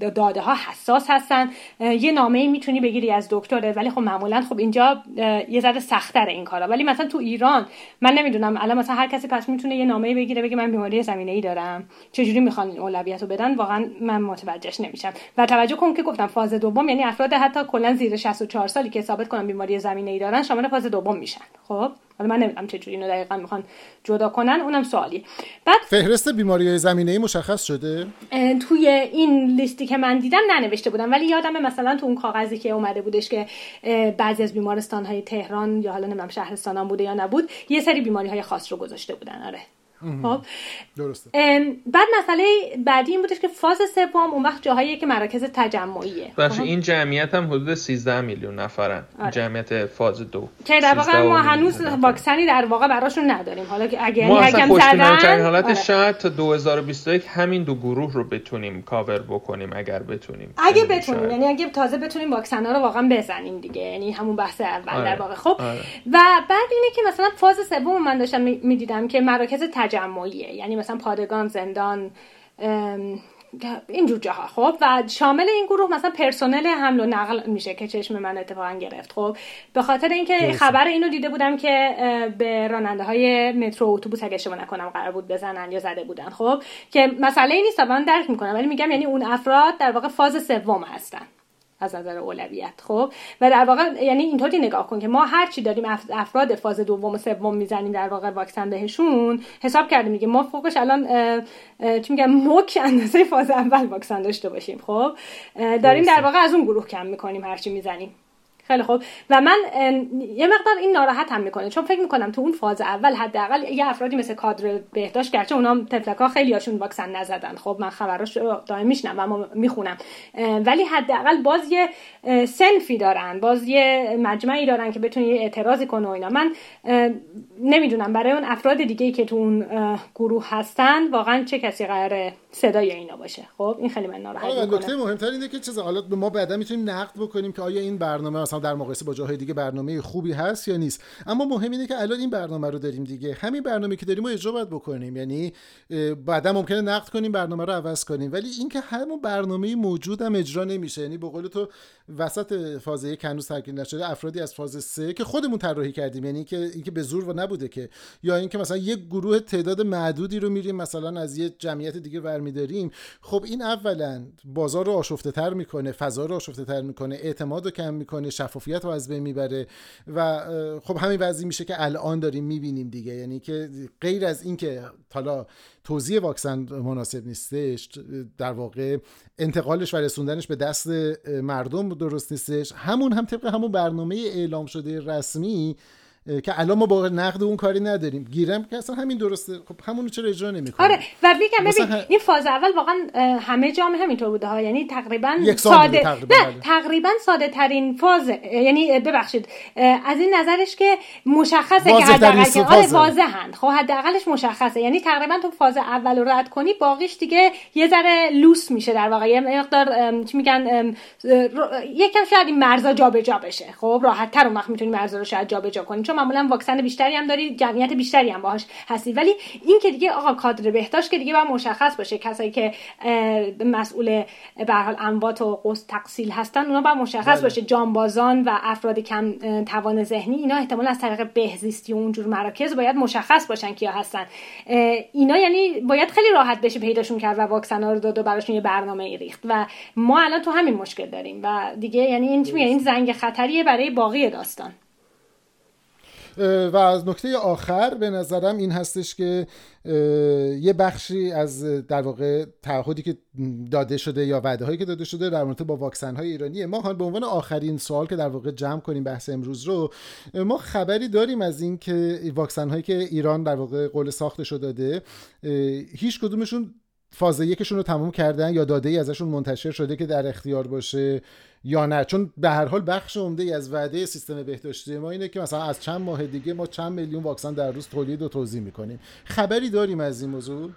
داده ها حساس هستن، یه نامه‌ای میتونی بگیری از دکتره، ولی خب معمولا خب اینجا یه ذره سخت‌تره این کارا. ولی مثلا تو ایران من نمیدونم الان مثلا هر کسی پس میتونه یه نامه‌ای بگیره بگه من بیماری زمینه‌ای دارم، چجوری میخوان این اولویتو بدن؟ واقعا من متوجهش نمیشم. و توجه کن که گفتم فاز دوم یعنی افراد حتی کلا زیر 64 سالی که ثابت کنن بیماری زمینه‌ای دارن شامل فاز دوم میشن. خب حالا من نمیدونم چجوری اینو دقیقاً میخوان جدا کنن، اونم سوالیه. بعد فهرست بیماری‌های زمینه‌ای مشخص شده؟ توی این لیستی که من دیدم ننوشته بودم، ولی یادمه مثلا تو اون کاغذی که اومده بودش که بعضی از بیمارستان‌های تهران یا حالا نمیدونم شهرستان‌ها بوده یا نبود، یه سری بیماری‌های خاص رو گذاشته بودن. آره خب درسته. بعد مسئله بعدی این بودش که فاز سوم اون وقت جاهاییه که مراکز تجمعیه. باشه این جمعیت هم حدود 13 میلیون نفرن. آره. جمعیت فاز دو که در واقع ما هنوز واکسنی در واقع براشون نداریم. حالا که اگه یکم زدن حالت آره. شاید تا 2021 همین دو گروه رو بتونیم کاور بکنیم اگه بتونیم یعنی اگه تازه بتونیم واکسن ها رو واقعا بزنیم دیگه، یعنی همون بحث اول آره. در واقع خب آره. و بعد اینه که مثلا فاز سوم من داشتم میدیدم که مراکز تجمعیه، یعنی مثلا پادگان، زندان، اینجور جاها. خب و شامل این گروه مثلا پرسنل حمل و نقل میشه که چشم من اتفاقا گرفت. خب به خاطر اینکه خبر اینو دیده بودم که به راننده های مترو اتوبوس اگه اشتباه نکنم قرار بود بزنن یا زده بودن. خب که مسئله نیست من درک میکنم، ولی میگم یعنی اون افراد در واقع فاز سوم هستن از نظر اولویت. خب و در واقع یعنی اینطوری نگاه کن که ما هر چی داریم افراد فاز دوم و سوم میزنیم در واقع واکسن بهشون، حساب کردیم میگه ما فوقش الان چی میگم مک اندازه فاز اول واکسن داشته باشیم. خب داریم در واقع از اون گروه کم میکنیم هر چی میزنیم. خیلی خوب. و من یه مقدار این ناراحتم میکنه، چون فکر میکنم تو اون فاز اول حداقل یه افرادی مثل کادر بهداشت، گرچه اونا تفلکا خیلیاشون واکسن نزدن، خب من خبراش دائم میشنم و میخونم، ولی حداقل باز یه سنفی دارن، باز یه مجمعی دارن که بتونن اعتراضی کنن و اینا. من نمیدونم برای اون افراد دیگه‌ای که تو اون گروه هستن واقعا چه کسی قراره صدای اینا باشه. خب این خیلی من ناراحت میکنه. نکته مهم‌تر اینه که چیز حالات به ما بعدا میتونیم نقد بکنیم که آیا این برنامه در مقایسه با جاهای دیگه برنامه خوبی هست یا نیست، اما مهم اینه که الان این برنامه رو داریم دیگه، همین برنامه که داریم رو اجرا باید بکنیم. یعنی بعدا ممکنه نقد کنیم، برنامه رو عوض کنیم، ولی اینکه همون برنامه موجود هم اجرا نمیشه، یعنی به قول تو وسط فاز 1 هنوز ترکیب نشده افرادی از فاز 3 که خودمون طراحی کردیم، یعنی اینکه به زور و نبوده که، یا اینکه مثلا یک گروه تعداد معدودی رو میریم مثلا از یه جمعیت دیگه برمی‌داریم. خب این اولا بازار رو آشفته‌تر می‌کنه، فضا رو آشفته‌تر می‌کنه، اعتماد رو کم می‌کنه، شفافیت رو از بین میبره و خب همین وضعی میشه که الان داریم میبینیم دیگه. یعنی که غیر از این که حالا توزیع واکسن مناسب نیستش، در واقع انتقالش و رسوندنش به دست مردم درست نیستش، همون هم طبق همون برنامه اعلام شده رسمی که الان ما با نقد اون کاری نداریم، گیرم که اصلا همین درسته. خب همونو چرا اجرا نمی‌کنه؟ آره و میگم ببین این فاز اول واقعا همه جا همینطور بوده ها، یعنی تقریبا ساده تقریبا ساده ترین فاز، یعنی ببخشید از این نظرش که مشخصه که حداقل که آره واضحن، خب حداقلش مشخصه، یعنی تقریبا تو فاز اول رو رد کنی باقیش دیگه یه ذره لوس میشه در واقع، یه مقدار چی میگن یکم شاید این مرزا جابجا بشه. خب راحت‌تر اون وقت می‌تونی مرزا رو شاید جابجا کنی، معمولا واکسن بیشتری هم داری، جمعیت بیشتری هم باهاش هستی، ولی این که دیگه آقا کادر بهداشت که دیگه باید مشخص باشه، کسایی که مسئول به هر حال اموات و قسط تقصیل هستن اونا باید مشخص باشه، جانبازان و افراد کم توان ذهنی اینا احتمال از طریق بهزیستی و اونجور مراکز باید مشخص باشن کیا هستن اینا، یعنی باید خیلی راحت بشه پیداشون کرد و واکسن ها رو داد و براشون یه برنامه‌ای ریخت و ما الان تو همین مشکل داریم و دیگه یعنی این زنگ خطریه برای باقی داستان. و از نکته آخر به نظرم این هستش که یه بخشی از در واقع تعهدی که داده شده یا وعده هایی که داده شده در مورد با واکسن های ایرانی ما، به عنوان آخرین سوال که در واقع جمع کنیم بحث امروز رو، ما خبری داریم از این که واکسن هایی که ایران در واقع قول ساختش رو داده هیچ کدومشون فاز یکشون رو تمام کردن یا داده ای ازشون منتشر شده که در اختیار باشه یا نه؟ چون به هر حال بخش عمده‌ای از وعده سیستم بهداشتی ما اینه که مثلا از چند ماه دیگه ما چند میلیون واکسن در روز تولید و توزیع میکنیم. خبری داریم از این موضوع؟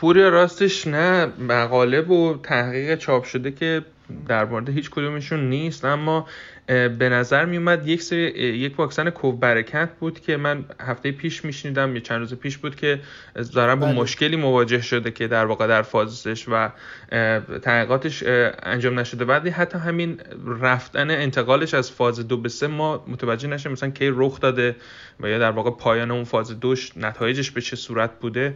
پوری راستش نه، مقاله و تحقیق چاپ شده که در مورد هیچ کدومشون نیست، اما به نظر می اومد یک واکسن کوبرکت بود که من هفته پیش میشنیدم یا چند روز پیش بود که دارن با مشکلی مواجه شده که در واقع در فازش و تحقیقاتش انجام نشده، بعد حتی همین رفتن انتقالش از فاز 2 به 3 ما متوجه نشه مثلا کی رخ داده و یا در واقع پایان اون فاز 2 نتایجش به چه صورت بوده،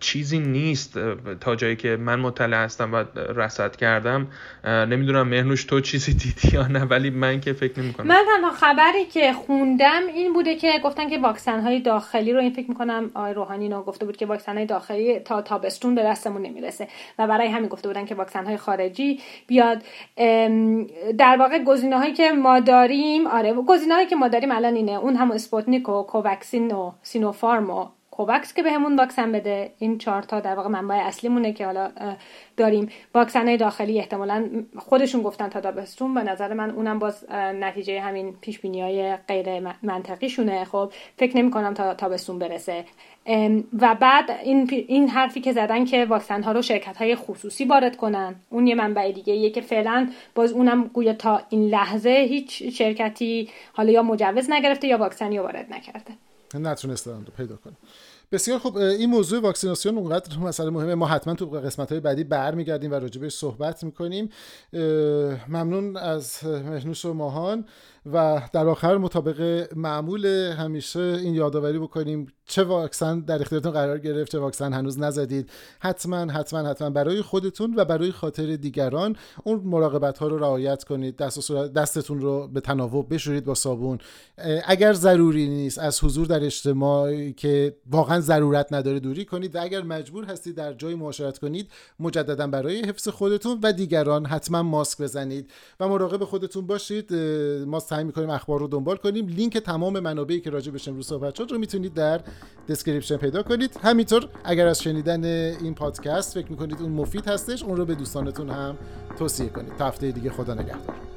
چیزی نیست تا جایی که من مطلع هستم و رصد کردم. نمیدونم مهنوش تو چیزی دیدی یا نه، ولی من که فکر نمی‌کنم. من تنها خبری که خوندم این بوده که گفتن که واکسن‌های داخلی رو، این فکر می‌کنم آقای روحانی نا گفته بود که واکسن‌های داخلی تا تابستون به دستمون نمیرسه و برای همین گفته بودن که واکسن‌های خارجی بیاد. در واقع گزینه‌هایی که ما داریم، آره گزینه‌هایی که ما داریم الان اینه، اون هم اسپوتنیک و کوواکسین و سینوفارم و کوواکس که بهمون واکسن بده، این 4 تا در واقع منبع اصلیمونه که حالا داریم. واکسن‌های داخلی احتمالاً خودشون گفتن تا تابستون، به نظر من اونم باز نتیجه همین پیش‌بینی‌های غیر منطقیشونه. خب فکر نمی‌کنم تا تابستون برسه. و بعد این حرفی که زدن که واکسن‌ها رو شرکت‌های خصوصی وارد کنن، اون یه منبع دیگه یه که فعلاً باز اونم گویا تا این لحظه هیچ شرکتی حالا یا مجوز نگرفته یا واکسنی وارد نکرده. نتونستم پیدا کنم. بسیار خب، این موضوع واکسیناسیون اونقدر مسئله مهمه، ما حتما تو قسمت‌های بعدی برمیگردیم و راجبش صحبت می‌کنیم. ممنون از مهنوش و ماهان. و در آخر مطابق معمول همیشه این یادآوری بکنیم چه واکسن در اختیارتون قرار گرفت، چه واکسن هنوز نزدید. حتما برای خودتون و برای خاطر دیگران اون مراقبت ها رو رعایت کنید. دست و صورت دستتون رو به تناوب بشورید با صابون. اگر ضروری نیست از حضور در اجتماع که واقعا ضرورت نداره دوری کنید، و اگر مجبور هستید در جای معاشرت کنید، مجددا برای حفظ خودتون و دیگران حتما ماسک بزنید و مراقب خودتون باشید. ما سعی می‌کنیم اخبار رو دنبال کنیم. لینک تمام منابعی که راجع بهش امروز صحبت شد رو میتونید در دسکریپشن پیدا کنید. همینطور اگر از شنیدن این پادکست فکر می‌کنید اون مفید هستش، اون رو به دوستانتون هم توصیه کنید. تا هفته دیگه، خدا نگهدار.